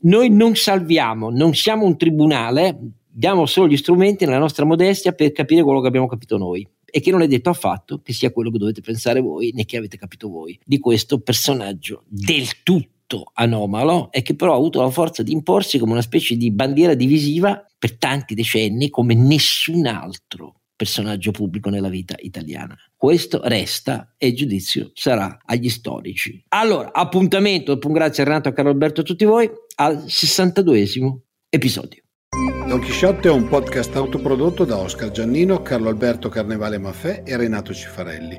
Noi non salviamo, non siamo un tribunale, diamo solo gli strumenti nella nostra modestia per capire quello che abbiamo capito noi, e che non è detto affatto che sia quello che dovete pensare voi né che avete capito voi di questo personaggio del tutto anomalo, e che però ha avuto la forza di imporsi come una specie di bandiera divisiva per tanti decenni, come nessun altro personaggio pubblico nella vita italiana. Questo resta e il giudizio sarà agli storici. Allora, appuntamento, grazie a Renato e a Carlo Alberto, a tutti voi, al 62esimo episodio. Don Chisciotte è un podcast autoprodotto da Oscar Giannino, Carlo Alberto Carnevale Maffè e Renato Cifarelli,